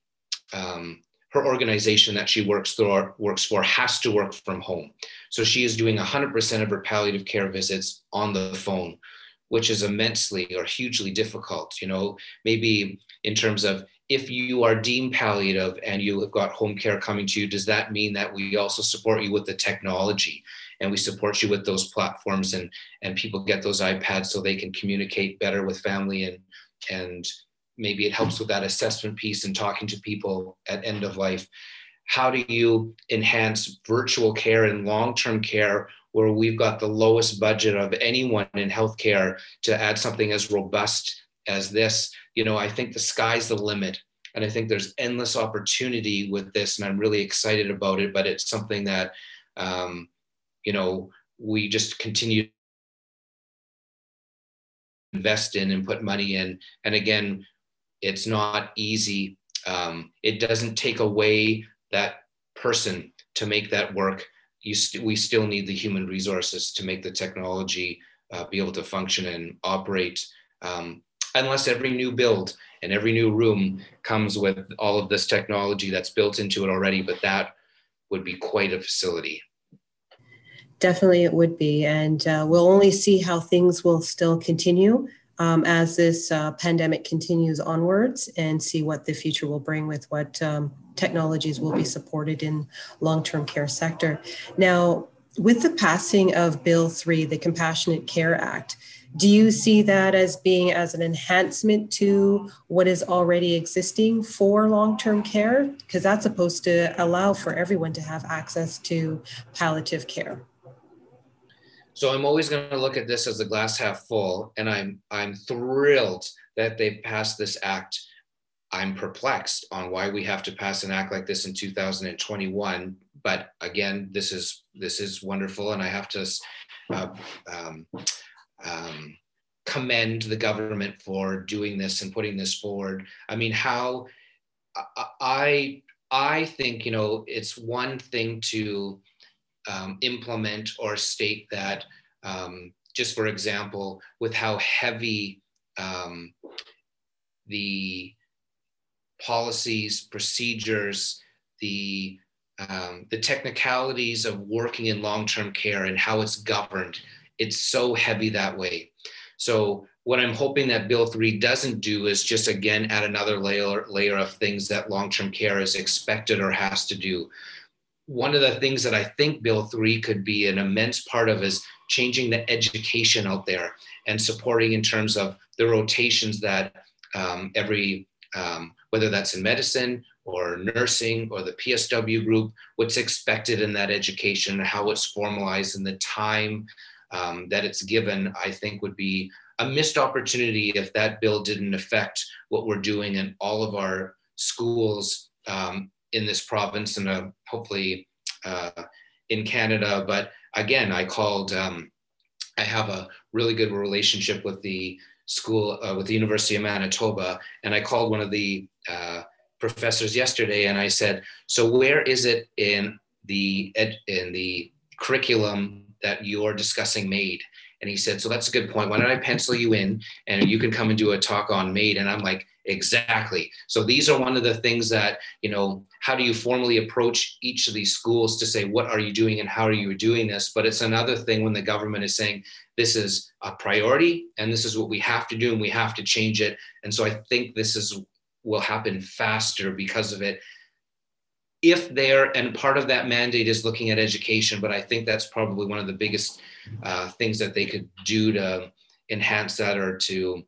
um, her organization that she works through or works for has to work from home. So she is doing one hundred percent of her palliative care visits on the phone, which is immensely or hugely difficult. You know, maybe in terms of if you are deemed palliative and you have got home care coming to you, does that mean that we also support you with the technology and we support you with those platforms, and, and people get those iPads so they can communicate better with family, and, and maybe it helps with that assessment piece and talking to people at end of life. How do you enhance virtual care and long-term care where we've got the lowest budget of anyone in healthcare to add something as robust as this? You know, I think the sky's the limit, and I think there's endless opportunity with this, and I'm really excited about it, but it's something that, um, you know, we just continue to invest in and put money in. And again, it's not easy. Um, it doesn't take away that person to make that work. You st- we still need the human resources to make the technology uh, be able to function and operate, um, unless every new build and every new room comes with all of this technology that's built into it already, but that would be quite a facility. Definitely it would be, and uh, we'll only see how things will still continue Um, as this uh, pandemic continues onwards, and see what the future will bring with what um, technologies will be supported in long-term care sector. Now, with the passing of Bill three, the Compassionate Care Act, do you see that as being as an enhancement to what is already existing for long-term care? Because that's supposed to allow for everyone to have access to palliative care. So I'm always going to look at this as the glass half full, and I'm I'm thrilled that they've passed this act. I'm perplexed on why we have to pass an act like this in two thousand twenty-one. But again, this is this is wonderful, and I have to uh, um, um, commend the government for doing this and putting this forward. I mean, how I I think, you know, it's one thing to Um, implement or state that, um, just for example, with how heavy um, the policies, procedures, the, um, the technicalities of working in long-term care and how it's governed, it's so heavy that way. So what I'm hoping that Bill three doesn't do is just again add another layer, layer of things that long-term care is expected or has to do. One of the things that I think Bill three could be an immense part of is changing the education out there and supporting in terms of the rotations that um, every, um, whether that's in medicine or nursing or the P S W group, what's expected in that education, how it's formalized, and the time um, that it's given, I think would be a missed opportunity if that bill didn't affect what we're doing in all of our schools um, in this province, and uh, hopefully uh, in Canada. But again, I called, um, I have a really good relationship with the school, uh, with the University of Manitoba. And I called one of the uh, professors yesterday and I said, so where is it in the ed- in the curriculum that you're discussing MAID? And he said, so that's a good point. Why don't I pencil you in and you can come and do a talk on MAID? And I'm like, exactly. So these are one of the things that, you know, how do you formally approach each of these schools to say, what are you doing and how are you doing this? But it's another thing when the government is saying, this is a priority and this is what we have to do and we have to change it. And so I think this is will happen faster because of it. If there, and part of that mandate is looking at education, but I think that's probably one of the biggest uh, things that they could do to enhance that or to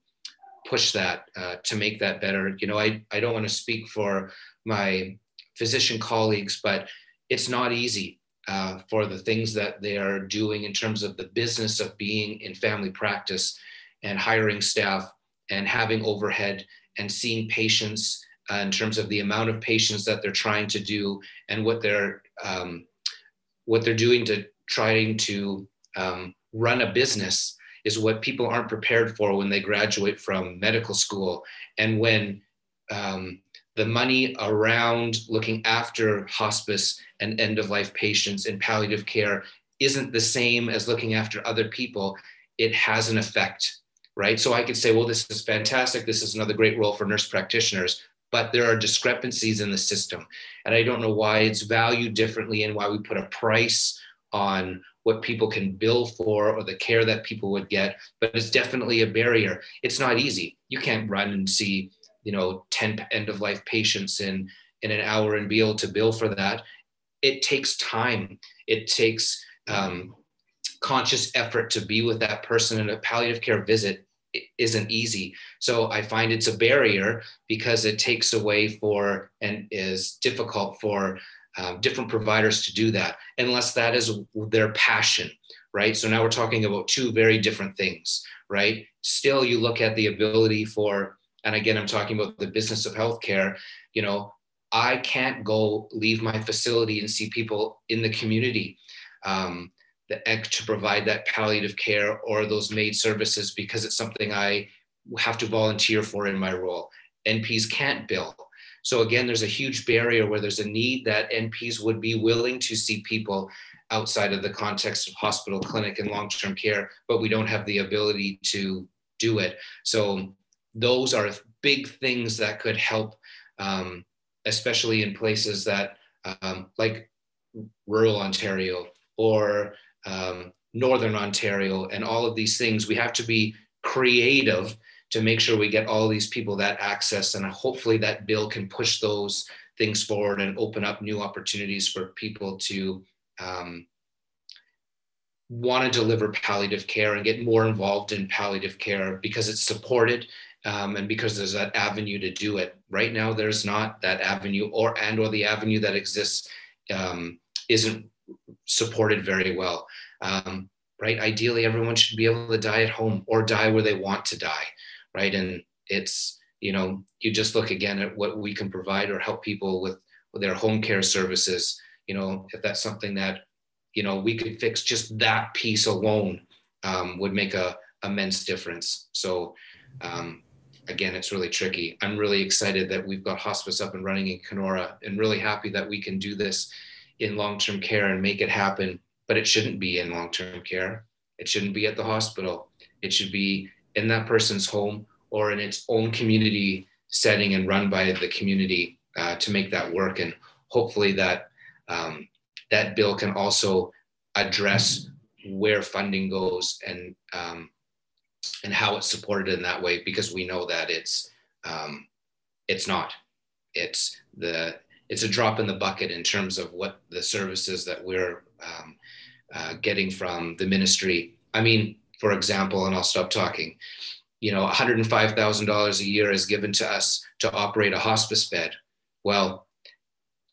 push that, uh, to make that better. You know, I, I don't want to speak for my physician colleagues, but it's not easy uh, for the things that they are doing in terms of the business of being in family practice and hiring staff and having overhead and seeing patients uh, in terms of the amount of patients that they're trying to do and what they're um, what they're doing to trying to um, run a business is what people aren't prepared for when they graduate from medical school. And when um, the money around looking after hospice and end-of-life patients and palliative care isn't the same as looking after other people, it has an effect. Right? So I could say, well, this is fantastic. This is another great role for nurse practitioners, but there are discrepancies in the system. And I don't know why it's valued differently and why we put a price on what people can bill for or the care that people would get, but it's definitely a barrier. It's not easy. You can't run and see, you know, ten end-of-life patients in, in an hour and be able to bill for that. It takes time. It takes um, conscious effort to be with that person, and a palliative care visit isn't easy. So I find it's a barrier because it takes away for and is difficult for um, different providers to do that, unless that is their passion, right? So now we're talking about two very different things, right? Still, you look at the ability for, and again, I'm talking about the business of healthcare, you know, I can't go leave my facility and see people in the community um, the act to provide that palliative care or those MAID services because it's something I have to volunteer for in my role. N Ps can't bill. So again, there's a huge barrier where there's a need that N Ps would be willing to see people outside of the context of hospital, clinic, and long-term care, but we don't have the ability to do it. So those are big things that could help, um, especially in places that um, like rural Ontario or Um, Northern Ontario and all of these things. We have to be creative to make sure we get all these people that access, and hopefully that bill can push those things forward and open up new opportunities for people to um, want to deliver palliative care and get more involved in palliative care because it's supported um, and because there's that avenue to do it. Right now, there's not that avenue, or and or the avenue that exists um, isn't supported very well, um, right? Ideally, everyone should be able to die at home or die where they want to die, right? And it's, you know, you just look again at what we can provide or help people with, with their home care services. You know, if that's something that, you know, we could fix, just that piece alone um, would make a immense difference. So um, again, it's really tricky. I'm really excited that we've got hospice up and running in Kenora, and really happy that we can do this in long-term care and make it happen, but it shouldn't be in long-term care. It shouldn't be at the hospital. It should be in that person's home or in its own community setting and run by the community uh, to make that work. And hopefully that um, that bill can also address where funding goes and um, and how it's supported in that way, because we know that it's um, it's not. It's the It's a drop in the bucket in terms of what the services that we're um, uh, getting from the ministry. I mean, for example, and I'll stop talking, you know, one hundred five thousand dollars a year is given to us to operate a hospice bed. Well,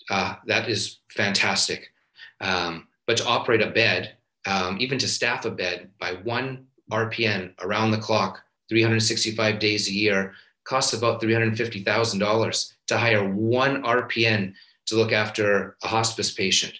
uh, that is fantastic. Um, but to operate a bed, um, even to staff a bed by one R P N around the clock, three hundred sixty-five days a year, costs about three hundred fifty thousand dollars to hire one R P N to look after a hospice patient,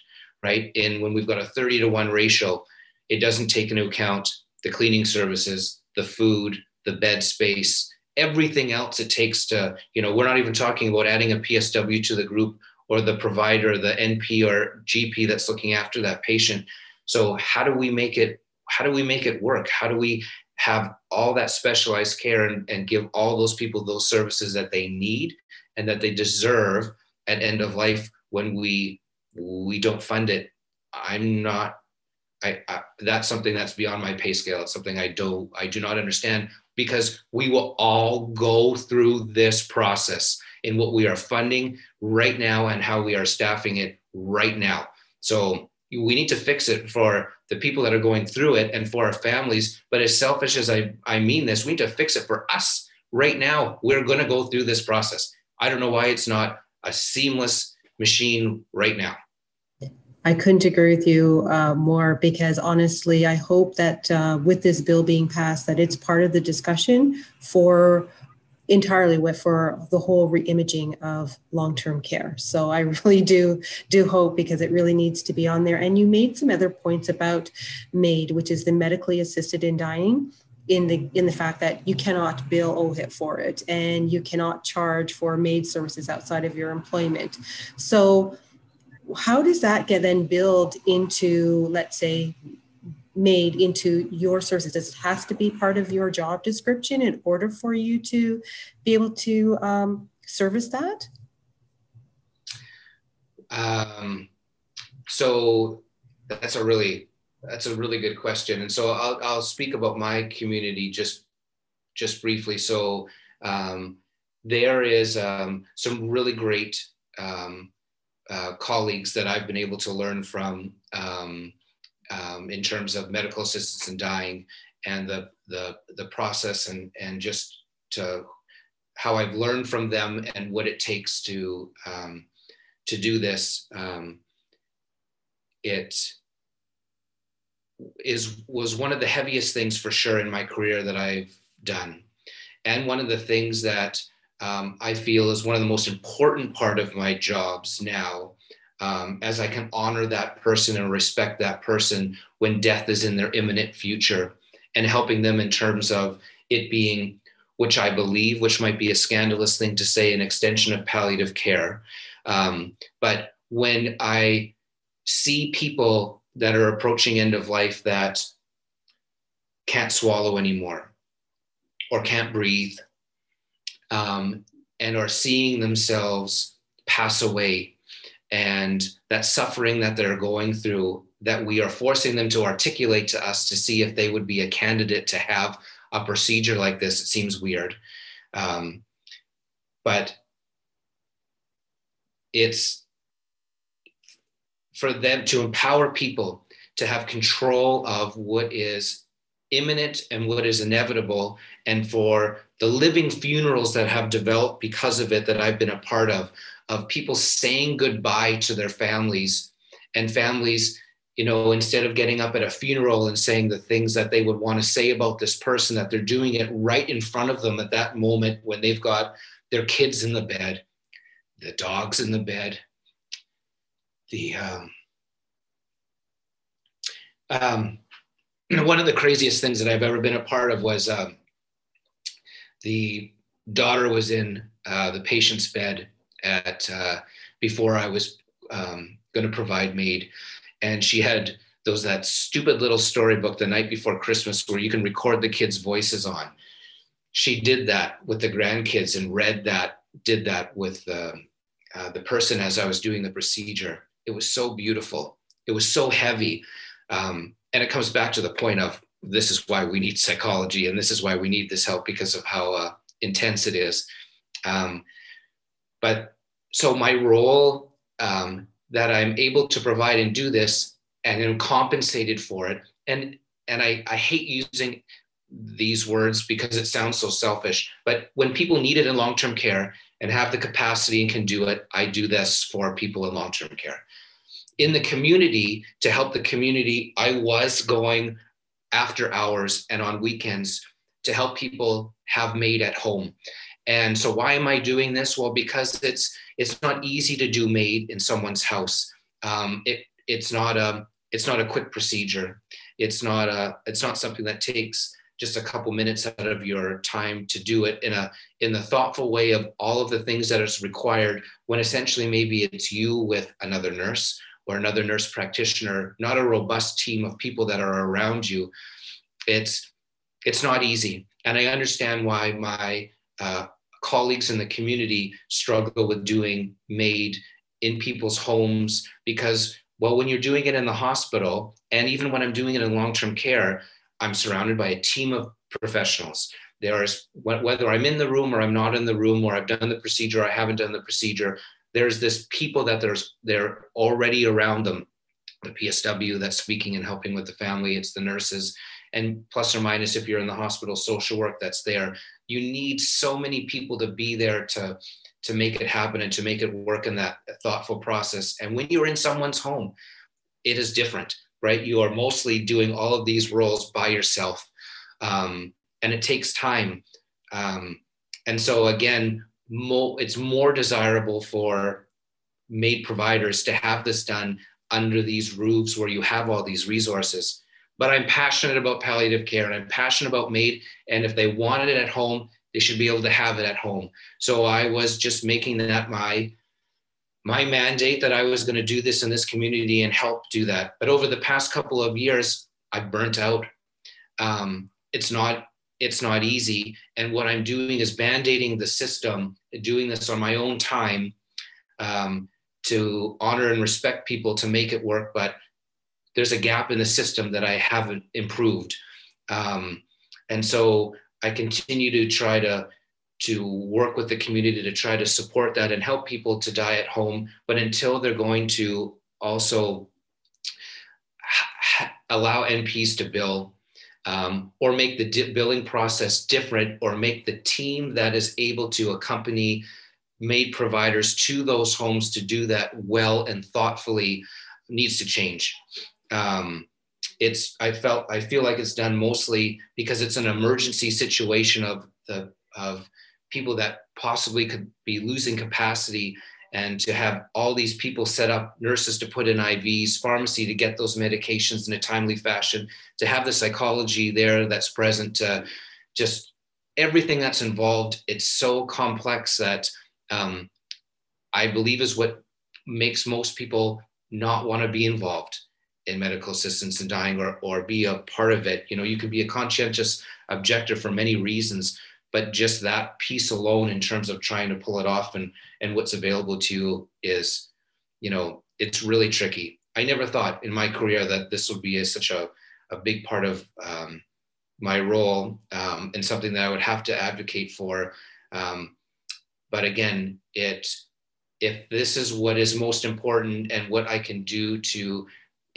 right? And when we've got a thirty to one ratio, it doesn't take into account the cleaning services, the food, the bed space, everything else it takes to, you know, we're not even talking about adding a P S W to the group or the provider, the N P or G P that's looking after that patient. So how do we make it, how do we make it work? How do we have all that specialized care and, and give all those people those services that they need and that they deserve at end of life when we we don't fund it? I'm not, I, I that's something that's beyond my pay scale. It's something I do, I do not understand, because we will all go through this process in what we are funding right now and how we are staffing it right now. So we need to fix it for the people that are going through it and for our families. But as selfish as I, I mean this, we need to fix it for us right now. We're going to go through this process. I don't know why it's not a seamless machine right now. I couldn't agree with you uh, more, because honestly, I hope that uh, with this bill being passed, that it's part of the discussion for entirely with for the whole reimaging of long-term care. So I really do do hope, because it really needs to be on there. And you made some other points about MAID, which is the medically assisted in dying, in the in the fact that you cannot bill O H I P for it and you cannot charge for MAID services outside of your employment. So how does that get then build into, let's say, made into your services? It has to be part of your job description in order for you to be able to um, service that? Um, so that's a really, that's a really good question. And so I'll, I'll speak about my community just, just briefly. So um, there is um, some really great um, uh, colleagues that I've been able to learn from um, Um, in terms of medical assistance in dying and the, the, the process and, and just to how I've learned from them and what it takes to, um, to do this. Um, it is, was one of the heaviest things for sure in my career that I've done. And one of the things that um, I feel is one of the most important part of my jobs now, Um, as I can honor that person and respect that person when death is in their imminent future, and helping them in terms of it being, which I believe, which might be a scandalous thing to say, an extension of palliative care. Um, but when I see people that are approaching end of life that can't swallow anymore or can't breathe, um, and are seeing themselves pass away, and that suffering that they're going through, that we are forcing them to articulate to us to see if they would be a candidate to have a procedure like this, it seems weird. Um, but it's for them to empower people to have control of what is imminent and what is inevitable, and for the living funerals that have developed because of it that I've been a part of, of people saying goodbye to their families, and families, you know, instead of getting up at a funeral and saying the things that they would want to say about this person, that they're doing it right in front of them at that moment when they've got their kids in the bed, the dogs in the bed, the, um, um, one of the craziest things that I've ever been a part of was um, the daughter was in uh, the patient's bed at uh, before I was um, going to provide MAID, and she had those that stupid little storybook The Night Before Christmas where you can record the kids' voices on. She did that with the grandkids and read that, did that with uh, uh, the person as I was doing the procedure. It was so beautiful. It was so heavy. Um, and it comes back to the point of this is why we need psychology, and this is why we need this help because of how uh, intense it is. Um, but So my role um, that I'm able to provide and do this, and I'm compensated for it. And, and I, I hate using these words because it sounds so selfish, but when people need it in long-term care and have the capacity and can do it, I do this for people in long-term care. In the community, to help the community, I was going after hours and on weekends to help people have MAID at home. And so why am I doing this? Well, because it's it's not easy to do MAID in someone's house. Um, it, it's not a it's not a quick procedure. It's not a it's not something that takes just a couple minutes out of your time to do it in a in the thoughtful way of all of the things that is required, when essentially maybe it's you with another nurse or another nurse practitioner, not a robust team of people that are around you. It's it's not easy. And I understand why my uh, colleagues in the community struggle with doing MAID in people's homes, because, well, when you're doing it in the hospital, and even when I'm doing it in long-term care, I'm surrounded by a team of professionals. There is, whether I'm in the room or I'm not in the room, or I've done the procedure or I haven't done the procedure, there's this people that there's they're already around them. The P S W that's speaking and helping with the family, it's the nurses, and plus or minus, if you're in the hospital, social work that's there. You need so many people to be there to, to make it happen and to make it work in that thoughtful process. And when you're in someone's home, it is different, right? You are mostly doing all of these roles by yourself, um, and it takes time. Um, and so again, mo- it's more desirable for MAID providers to have this done under these roofs where you have all these resources. But I'm passionate about palliative care, and I'm passionate about MAID, and if they wanted it at home, they should be able to have it at home. So I was just making that my, my mandate, that I was going to do this in this community and help do that. But over the past couple of years, I've burnt out. Um, it's not, it's not easy. And what I'm doing is band-aiding the system, doing this on my own time, um, to honor and respect people, to make it work. But there's a gap in the system that I haven't improved. Um, and so I continue to try to, to work with the community to try to support that and help people to die at home. But until they're going to also ha- allow N Ps to bill, um, or make the di- billing process different, or make the team that is able to accompany MAID providers to those homes to do that well and thoughtfully, needs to change. Um, it's, I felt, I feel like it's done mostly because it's an emergency situation of the, of people that possibly could be losing capacity, and to have all these people set up, nurses to put in I Vs, pharmacy to get those medications in a timely fashion, to have the psychology there that's present, uh, just everything that's involved. It's so complex that, um, I believe is what makes most people not want to be involved in medical assistance and dying, or, or be a part of it. You know, you could be a conscientious objector for many reasons, but just that piece alone in terms of trying to pull it off and, and what's available to you is, you know, it's really tricky. I never thought in my career that this would be a, such a, a big part of um, my role, um, and something that I would have to advocate for. Um, but again, it, if this is what is most important and what I can do to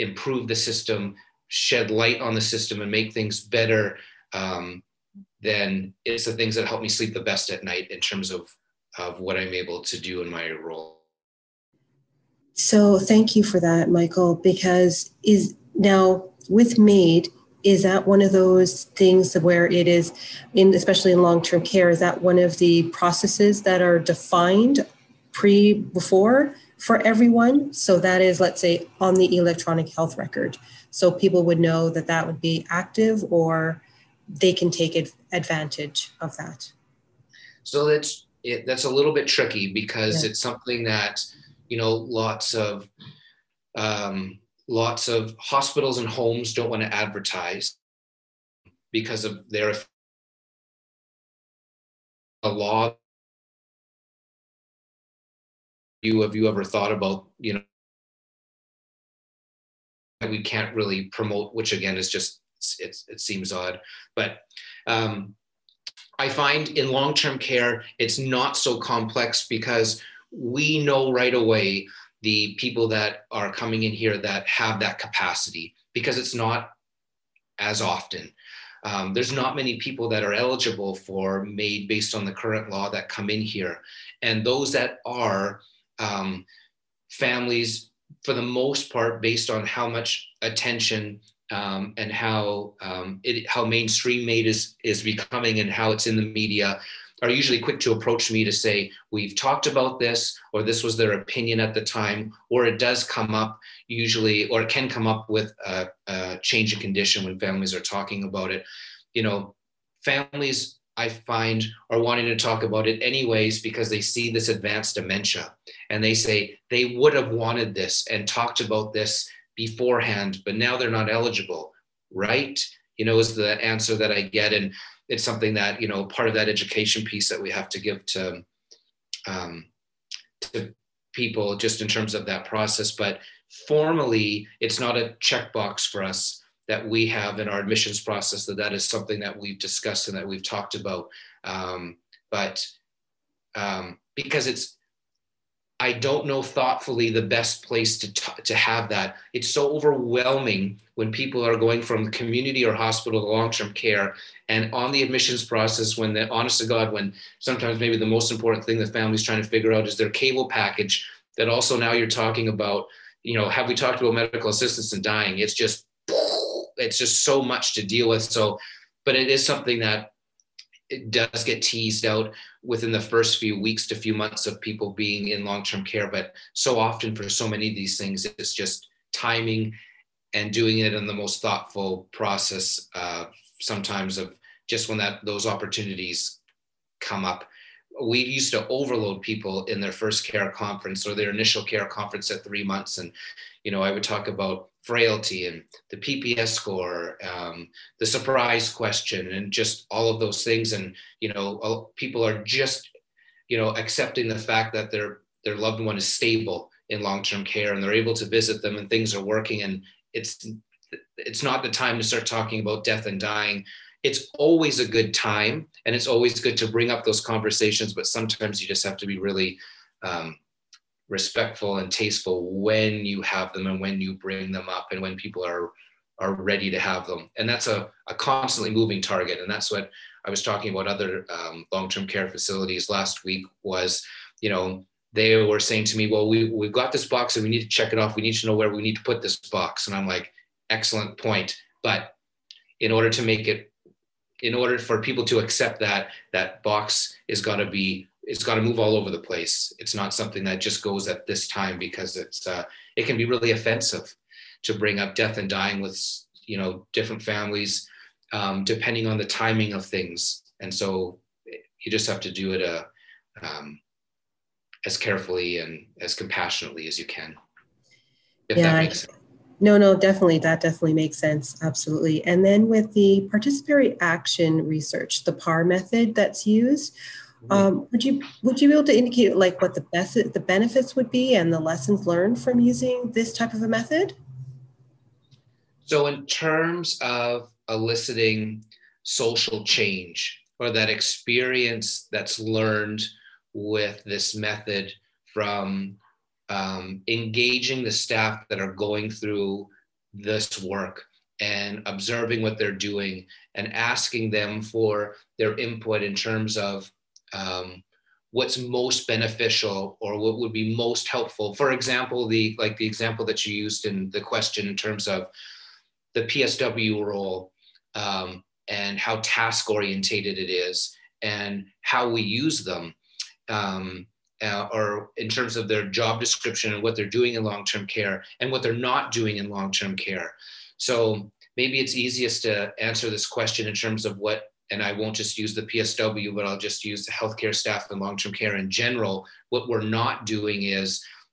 improve the system, shed light on the system and make things better, um, then it's the things that help me sleep the best at night in terms of, of what I'm able to do in my role. So thank you for that, Michael, because is now with MAID, is that one of those things where it is, in, especially in long-term care, is that one of the processes that are defined pre before for everyone? So that is, let's say, on the electronic health record. So people would know that that would be active, or they can take ad- advantage of that. So that's, it, that's a little bit tricky, because yeah. It's something that, you know, lots of, um, lots of hospitals and homes don't want to advertise because of their a law. You, have you ever thought about, you know, we can't really promote, which again is just, it's, it seems odd. But um, I find in long-term care, it's not so complex, because we know right away the people that are coming in here that have that capacity, because it's not as often. Um, there's not many people that are eligible for MAID based on the current law that come in here. And those that are, um, families, for the most part, based on how much attention um, and how um, it, how mainstream MAID is, is becoming, and how it's in the media, are usually quick to approach me to say, we've talked about this, or this was their opinion at the time, or it does come up usually, or it can come up with a, a change in condition when families are talking about it. You know, families, I find, are wanting to talk about it anyways because they see this advanced dementia and they say they would have wanted this and talked about this beforehand, but now they're not eligible, right? You know, is the answer that I get. And it's something that, you know, part of that education piece that we have to give to, um, to people just in terms of that process. But formally, it's not a checkbox for us that we have in our admissions process, that that is something that we've discussed and that we've talked about. Um, but um, because it's, I don't know thoughtfully the best place to, t- to have that. It's so overwhelming when people are going from community or hospital to long-term care, and on the admissions process, when they're honest to God, when sometimes maybe the most important thing the family's trying to figure out is their cable package, that also now you're talking about, you know, have we talked about medical assistance and dying? It's just, it's just so much to deal with. So, but it is something that it does get teased out within the first few weeks to few months of people being in long-term care. But so often for so many of these things, it's just timing and doing it in the most thoughtful process, uh, sometimes of just when that those opportunities come up. We used to overload people in their first care conference or their initial care conference at three months. And, you know, I would talk about frailty and the P P S score, um, the surprise question, and just all of those things. And, you know, people are just, you know, accepting the fact that their, their loved one is stable in long-term care and they're able to visit them and things are working. And it's, it's not the time to start talking about death and dying. It's always a good time, and it's always good to bring up those conversations, but sometimes you just have to be really um, respectful and tasteful when you have them and when you bring them up and when people are are ready to have them. And that's a, a constantly moving target. And that's what I was talking about other um, long-term care facilities last week was, you know, they were saying to me, well, we, we've got this box and we need to check it off. We need to know where we need to put this box. And I'm like, excellent point. But in order to make it in order for people to accept that, that box is gotta be, it's gotta move all over the place. It's not something that just goes at this time, because it's, uh, it can be really offensive to bring up death and dying with, you know, different families, um, depending on the timing of things. And so you just have to do it uh, um, as carefully and as compassionately as you can, if yeah. that makes sense. No, no, definitely. That definitely makes sense. Absolutely. And then with the participatory action research, the P A R method that's used, um, would you would you be able to indicate like what the best the benefits would be and the lessons learned from using this type of a method? So in terms of eliciting social change or that experience that's learned with this method from Um, engaging the staff that are going through this work and observing what they're doing and asking them for their input in terms of um, what's most beneficial or what would be most helpful. For example, the like the example that you used in the question in terms of the P S W role um, and how task orientated it is and how we use them. Um, Uh, or in terms of their job description and what they're doing in long-term care and what they're not doing in long-term care. So maybe it's easiest to answer this question in terms of what, and I won't just use the P S W, but I'll just use the healthcare staff and long-term care in general. What we're not doing is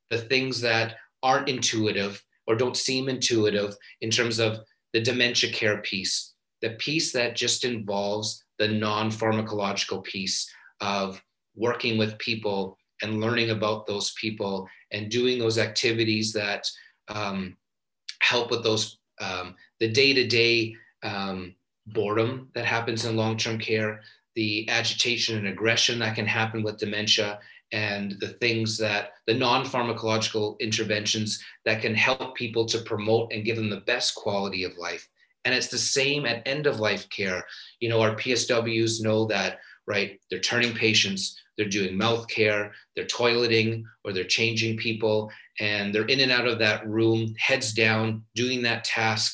the things that aren't intuitive or don't seem intuitive in terms of the dementia care piece, the piece that just involves the non-pharmacological piece of working with people and learning about those people and doing those activities that um, help with those, um, the day-to-day um, boredom that happens in long-term care, the agitation and aggression that can happen with dementia, and the things that, the non-pharmacological interventions that can help people to promote and give them the best quality of life. And it's the same at end-of-life care. You know, our P S Ws know that, right? They're turning patients, they're doing mouth care, they're toileting, or they're changing people, and they're in and out of that room, heads down, doing that task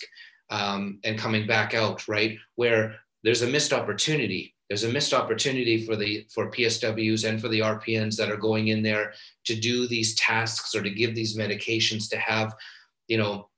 um, and coming back out, right? Where there's a missed opportunity. There's a missed opportunity for the for P S Ws and for the R P Ns that are going in there to do these tasks or to give these medications, to have, you know,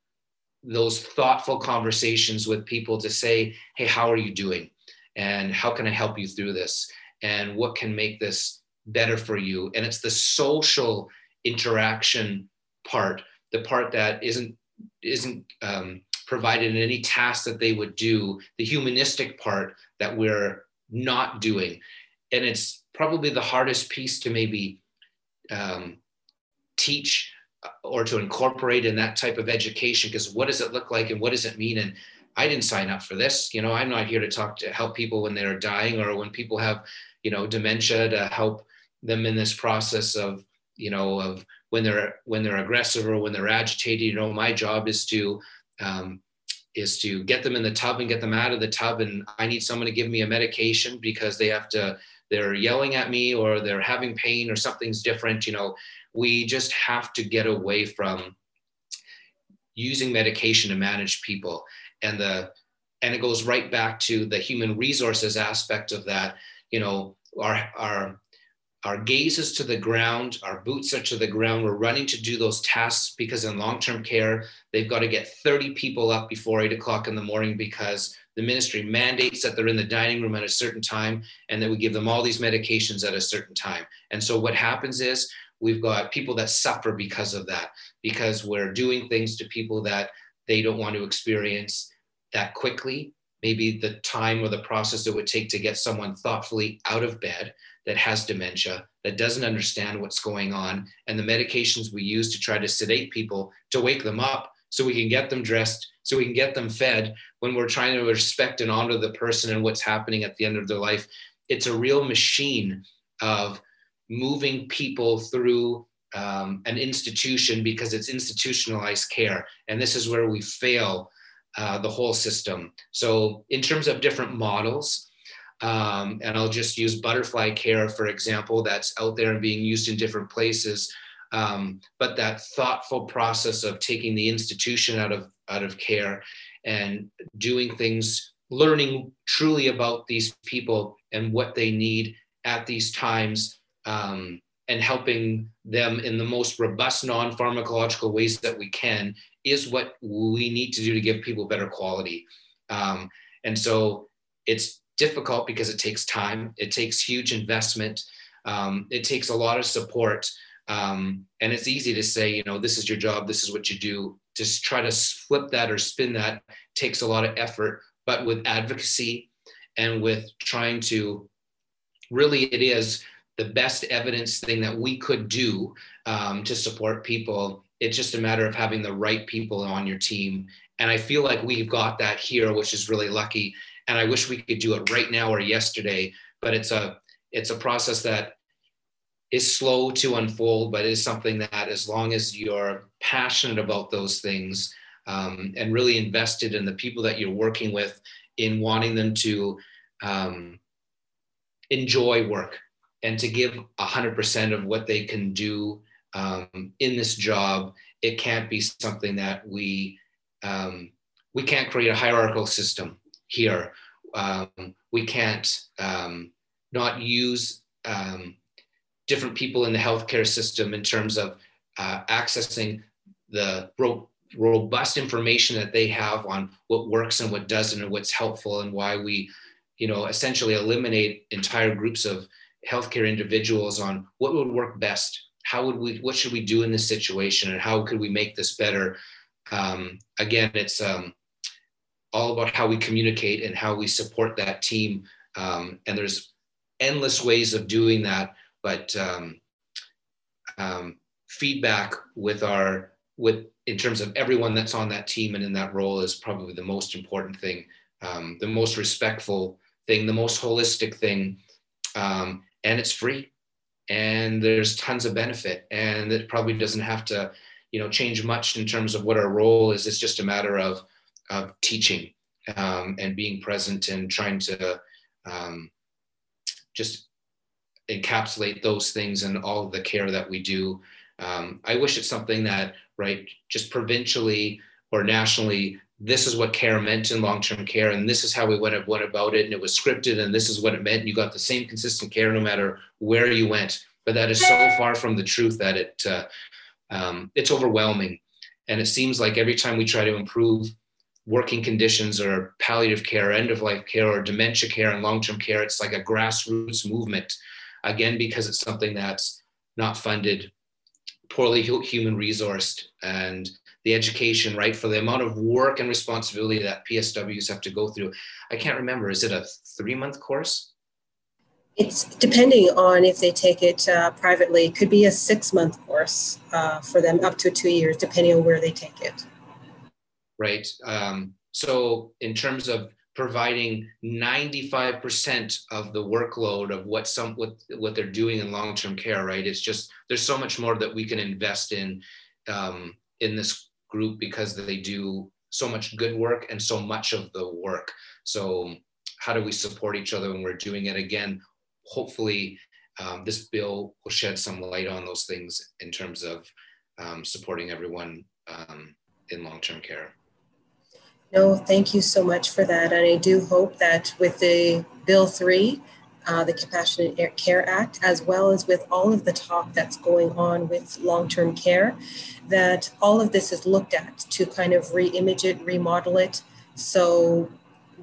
those thoughtful conversations with people to say, hey, how are you doing? And how can I help you through this? And what can make this better for you? And it's the social interaction part, the part that isn't, isn't um, provided in any task that they would do, the humanistic part that we're not doing. And it's probably the hardest piece to maybe um, teach or to incorporate in that type of education, because what does it look like and what does it mean? And I didn't sign up for this. You know, I'm not here to talk to help people when they're dying or when people have, you know, dementia, to help them in this process of, you know, of when they're, when they're aggressive or when they're agitated. You know, my job is to, um, is to get them in the tub and get them out of the tub. And I need someone to give me a medication because they have to, they're yelling at me or they're having pain or something's different. You know, we just have to get away from using medication to manage people. And the, and it goes right back to the human resources aspect of that. You know, our, our, our gaze is to the ground, our boots are to the ground, we're running to do those tasks, because in long-term care, they've got to get thirty people up before eight o'clock in the morning because the ministry mandates that they're in the dining room at a certain time and that we give them all these medications at a certain time. And so what happens is we've got people that suffer because of that, because we're doing things to people that they don't want to experience that quickly. Maybe the time or the process it would take to get someone thoughtfully out of bed that has dementia, that doesn't understand what's going on, and the medications we use to try to sedate people, to wake them up so we can get them dressed, so we can get them fed, when we're trying to respect and honor the person and what's happening at the end of their life. It's a real machine of moving people through um, an institution, because it's institutionalized care. And this is where we fail uh, the whole system. So in terms of different models, Um, and I'll just use butterfly care, for example, that's out there and being used in different places. Um, but that thoughtful process of taking the institution out of, out of care and doing things, learning truly about these people and what they need at these times, um, and helping them in the most robust, non-pharmacological ways that we can, is what we need to do to give people better quality. Um, and so it's difficult because it takes time, it takes huge investment, um, it takes a lot of support, um, and it's easy to say, you know, this is your job, this is what you do. Just try to flip that or spin that takes a lot of effort, but with advocacy and with trying to, really it is the best evidence thing that we could do um, to support people. It's just a matter of having the right people on your team. And I feel like we've got that here, which is really lucky. And I wish we could do it right now or yesterday, but it's a it's a process that is slow to unfold, but is something that, as long as you're passionate about those things um, and really invested in the people that you're working with, in wanting them to um, enjoy work and to give one hundred percent of what they can do um, in this job, it can't be something that we um, we can't create a hierarchical system here. Um, we can't um, not use um, different people in the healthcare system in terms of uh, accessing the ro robust information that they have on what works and what doesn't and what's helpful, and why we, you know, essentially eliminate entire groups of healthcare individuals on what would work best. How would we, what should we do in this situation, and how could we make this better? Um, again, it's, um, all about how we communicate and how we support that team. Um, and there's endless ways of doing that, but um, um, feedback with our, with in terms of everyone that's on that team and in that role, is probably the most important thing, um, the most respectful thing, the most holistic thing. Um, and it's free, and there's tons of benefit, and it probably doesn't have to, you know, change much in terms of what our role is. It's just a matter of of teaching um, and being present and trying to um, just encapsulate those things and all of the care that we do. Um, I wish it's something that, right, just provincially or nationally, this is what care meant in long-term care, and this is how we went, went about it, and it was scripted, and this is what it meant, and you got the same consistent care no matter where you went. But that is so far from the truth that it uh, um, it's overwhelming. And it seems like every time we try to improve working conditions or palliative care, end-of-life care, or dementia care and long-term care, it's like a grassroots movement, again, because it's something that's not funded, poorly human resourced, and the education, right, for the amount of work and responsibility that P S Ws have to go through. I can't remember, is it a three-month course? It's depending on if they take it uh, privately. It could be a six-month course uh, for them, up to two years, depending on where they take it. Right. Um, so in terms of providing ninety-five percent of the workload of what some what, what they're doing in long-term care, right? It's just, there's so much more that we can invest in um, in this group, because they do so much good work and so much of the work. So how do we support each other when we're doing it? Again, hopefully um, this bill will shed some light on those things in terms of um, supporting everyone um, in long-term care. No, thank you so much for that. And I do hope that with the Bill three, uh, the Compassionate Care Act, as well as with all of the talk that's going on with long-term care, that all of this is looked at to kind of re-image it, remodel it, so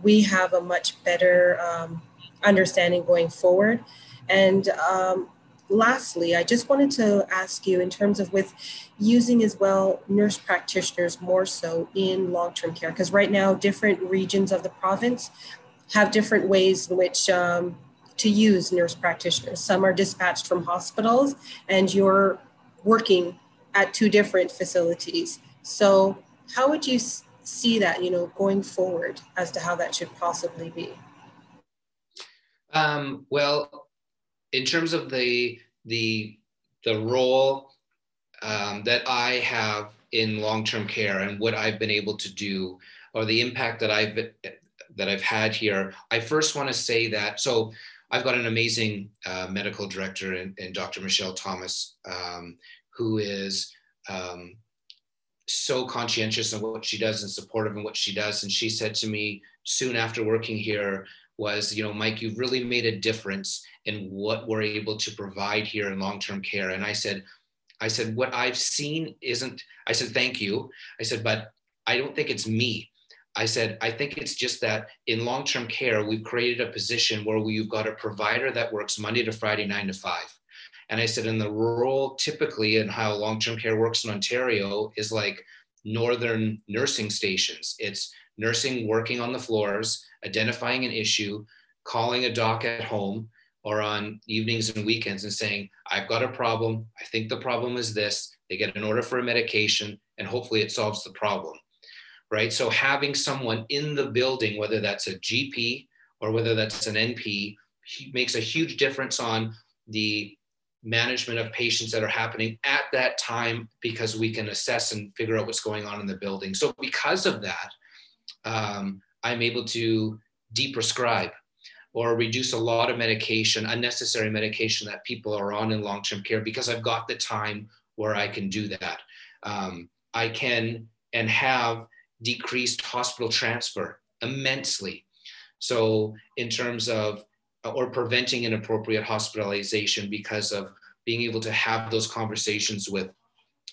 we have a much better um, understanding going forward. And um, lastly, I just wanted to ask you, in terms of with using as well nurse practitioners more so in long-term care, because right now different regions of the province have different ways in which um, to use nurse practitioners. Some are dispatched from hospitals and you're working at two different facilities. So how would you see that, you know, going forward as to how that should possibly be? Um, well, in terms of the, the, the role um, that I have in long-term care and what I've been able to do, or the impact that I've, that I've had here, I first want to say that, so I've got an amazing uh, medical director in, in Doctor Michelle Thomas, um, who is um, so conscientious in what she does and supportive in what she does. And she said to me soon after working here was, you know, Mike, you've really made a difference in what we're able to provide here in long-term care. And I said, I said, what I've seen isn't, I said, thank you. I said, but I don't think it's me. I said, I think it's just that in long-term care, we've created a position where we've got a provider that works Monday to Friday, nine to five. And I said, in the rural, typically, and how long-term care works in Ontario is like northern nursing stations. It's nursing working on the floors, identifying an issue, calling a doc at home or on evenings and weekends and saying, I've got a problem. I think the problem is this. They get an order for a medication and hopefully it solves the problem, right? So having someone in the building, whether that's a G P or whether that's an N P, makes a huge difference on the management of patients that are happening at that time, because we can assess and figure out what's going on in the building. So because of that, um, I'm able to deprescribe or reduce a lot of medication, unnecessary medication that people are on in long-term care, because I've got the time where I can do that. Um, I can and have decreased hospital transfer immensely. So in terms of or preventing inappropriate hospitalization, because of being able to have those conversations with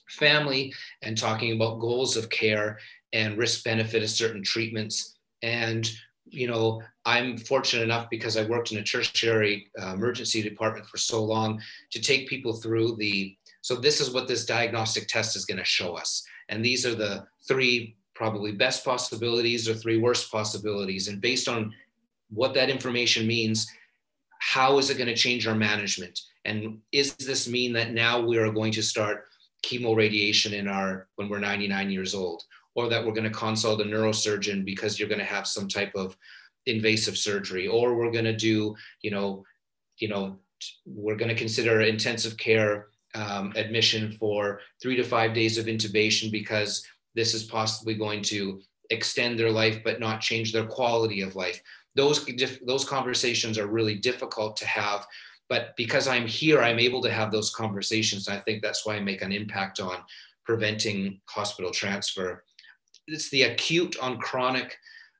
family and talking about goals of care and risk benefit of certain treatments. And, you know, I'm fortunate enough, because I worked in a tertiary uh, emergency department for so long, to take people through the, so this is what this diagnostic test is going to show us. And these are the three probably best possibilities or three worst possibilities. And based on what that information means, how is it going to change our management? And is this mean that now we are going to start chemoradiation in our, when we're ninety-nine years old, or that we're going to consult a neurosurgeon because you're going to have some type of invasive surgery, or we're going to do, you know, you know, we're going to consider intensive care um, admission for three to five days of intubation because this is possibly going to extend their life, but not change their quality of life. Those, those conversations are really difficult to have, but because I'm here, I'm able to have those conversations. And I think that's why I make an impact on preventing hospital transfer, it's the acute on chronic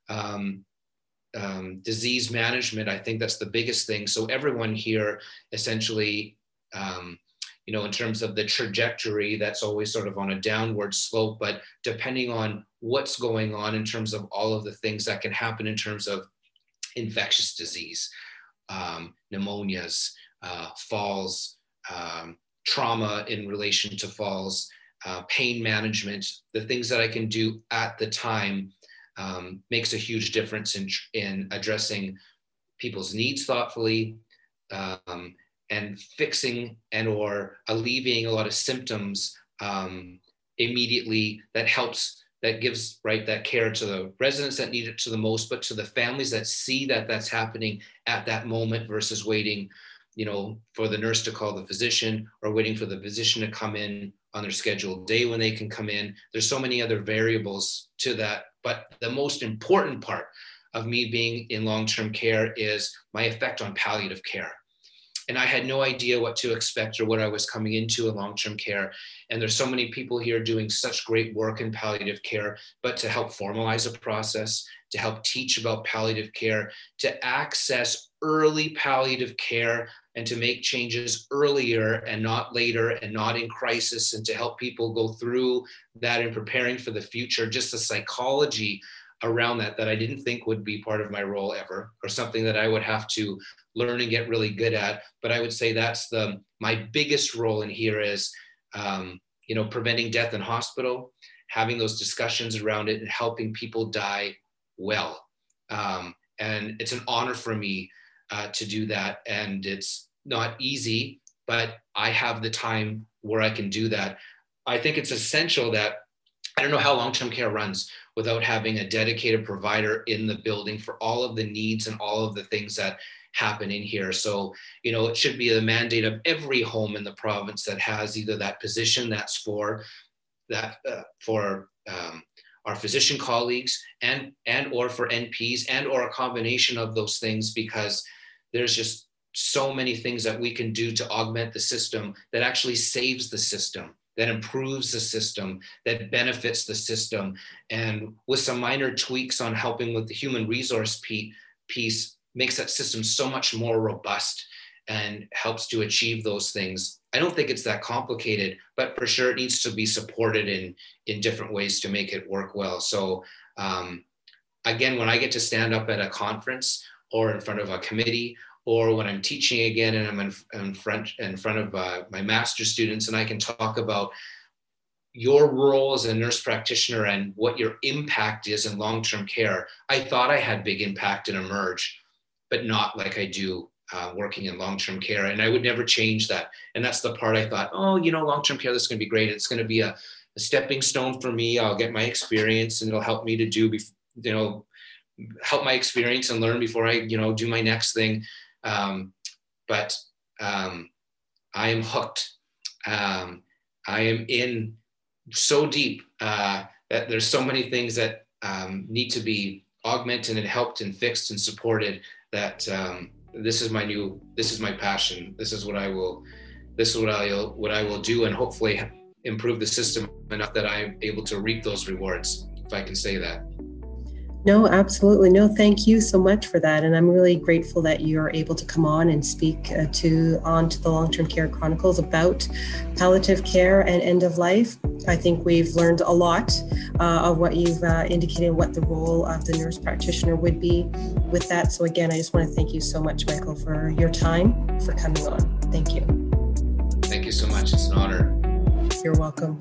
um, um, disease management. I think that's the biggest thing. So everyone here essentially, um, you know, in terms of the trajectory, that's always sort of on a downward slope, but depending on what's going on in terms of all of the things that can happen in terms of infectious disease, um, pneumonias, uh, falls, um, trauma in relation to falls, uh, pain management, the things that I can do at the time um, makes a huge difference in, in addressing people's needs thoughtfully, um, and fixing and or alleviating a lot of symptoms um, immediately. That helps, that gives right that care to the residents that need it to the most, but to the families that see that that's happening at that moment versus waiting, you know, for the nurse to call the physician or waiting for the physician to come in on their scheduled day when they can come in. There's so many other variables to that, but the most important part of me being in long-term care is my effect on palliative care. And I had no idea what to expect or what I was coming into in long-term care. And there's so many people here doing such great work in palliative care, but to help formalize a process, to help teach about palliative care, to access early palliative care and to make changes earlier and not later and not in crisis, and to help people go through that and preparing for the future, just the psychology around that, that I didn't think would be part of my role ever, or something that I would have to learn and get really good at. But I would say that's the, my biggest role in here is, um, you know, preventing death in hospital, having those discussions around it and helping people die well. Um, and it's an honor for me uh, to do that. And it's not easy, but I have the time where I can do that. I think it's essential that, I don't know how long-term care runs without having a dedicated provider in the building for all of the needs and all of the things that happen in here. So, you know, it should be the mandate of every home in the province that has either that position that's for that uh, for um, our physician colleagues and and or for N Ps and or a combination of those things, because there's just so many things that we can do to augment the system that actually saves the system, that improves the system, that benefits the system. And with some minor tweaks on helping with the human resource piece, makes that system so much more robust and helps to achieve those things. I don't think it's that complicated, but for sure it needs to be supported in, in different ways to make it work well. So um, again, when I get to stand up at a conference or in front of a committee, or when I'm teaching again and I'm in, in front, in front of uh, my master's students, and I can talk about your role as a nurse practitioner and what your impact is in long-term care. I thought I had big impact in Emerge, but not like I do uh, working in long-term care. And I would never change that. And that's the part I thought, oh, you know, long-term care, this is gonna be great. It's gonna be a, a stepping stone for me. I'll get my experience and it'll help me to do, you know, help my experience and learn before I, you know, do my next thing. Um, but, um, I am hooked. Um, I am in so deep, uh, that there's so many things that, um, need to be augmented and helped and fixed and supported that, um, this is my new, this is my passion. This is what I will, this is what I'll, what I will do, and hopefully improve the system enough that I'm able to reap those rewards, if I can say that. No, absolutely. No, thank you so much for that. And I'm really grateful that you're able to come on and speak uh, to on to the Long-Term Care Chronicles about palliative care and end of life. I think we've learned a lot uh, of what you've uh, indicated, what the role of the nurse practitioner would be with that. So again, I just want to thank you so much, Michael, for your time, for coming on. Thank you. Thank you so much. It's an honor. You're welcome.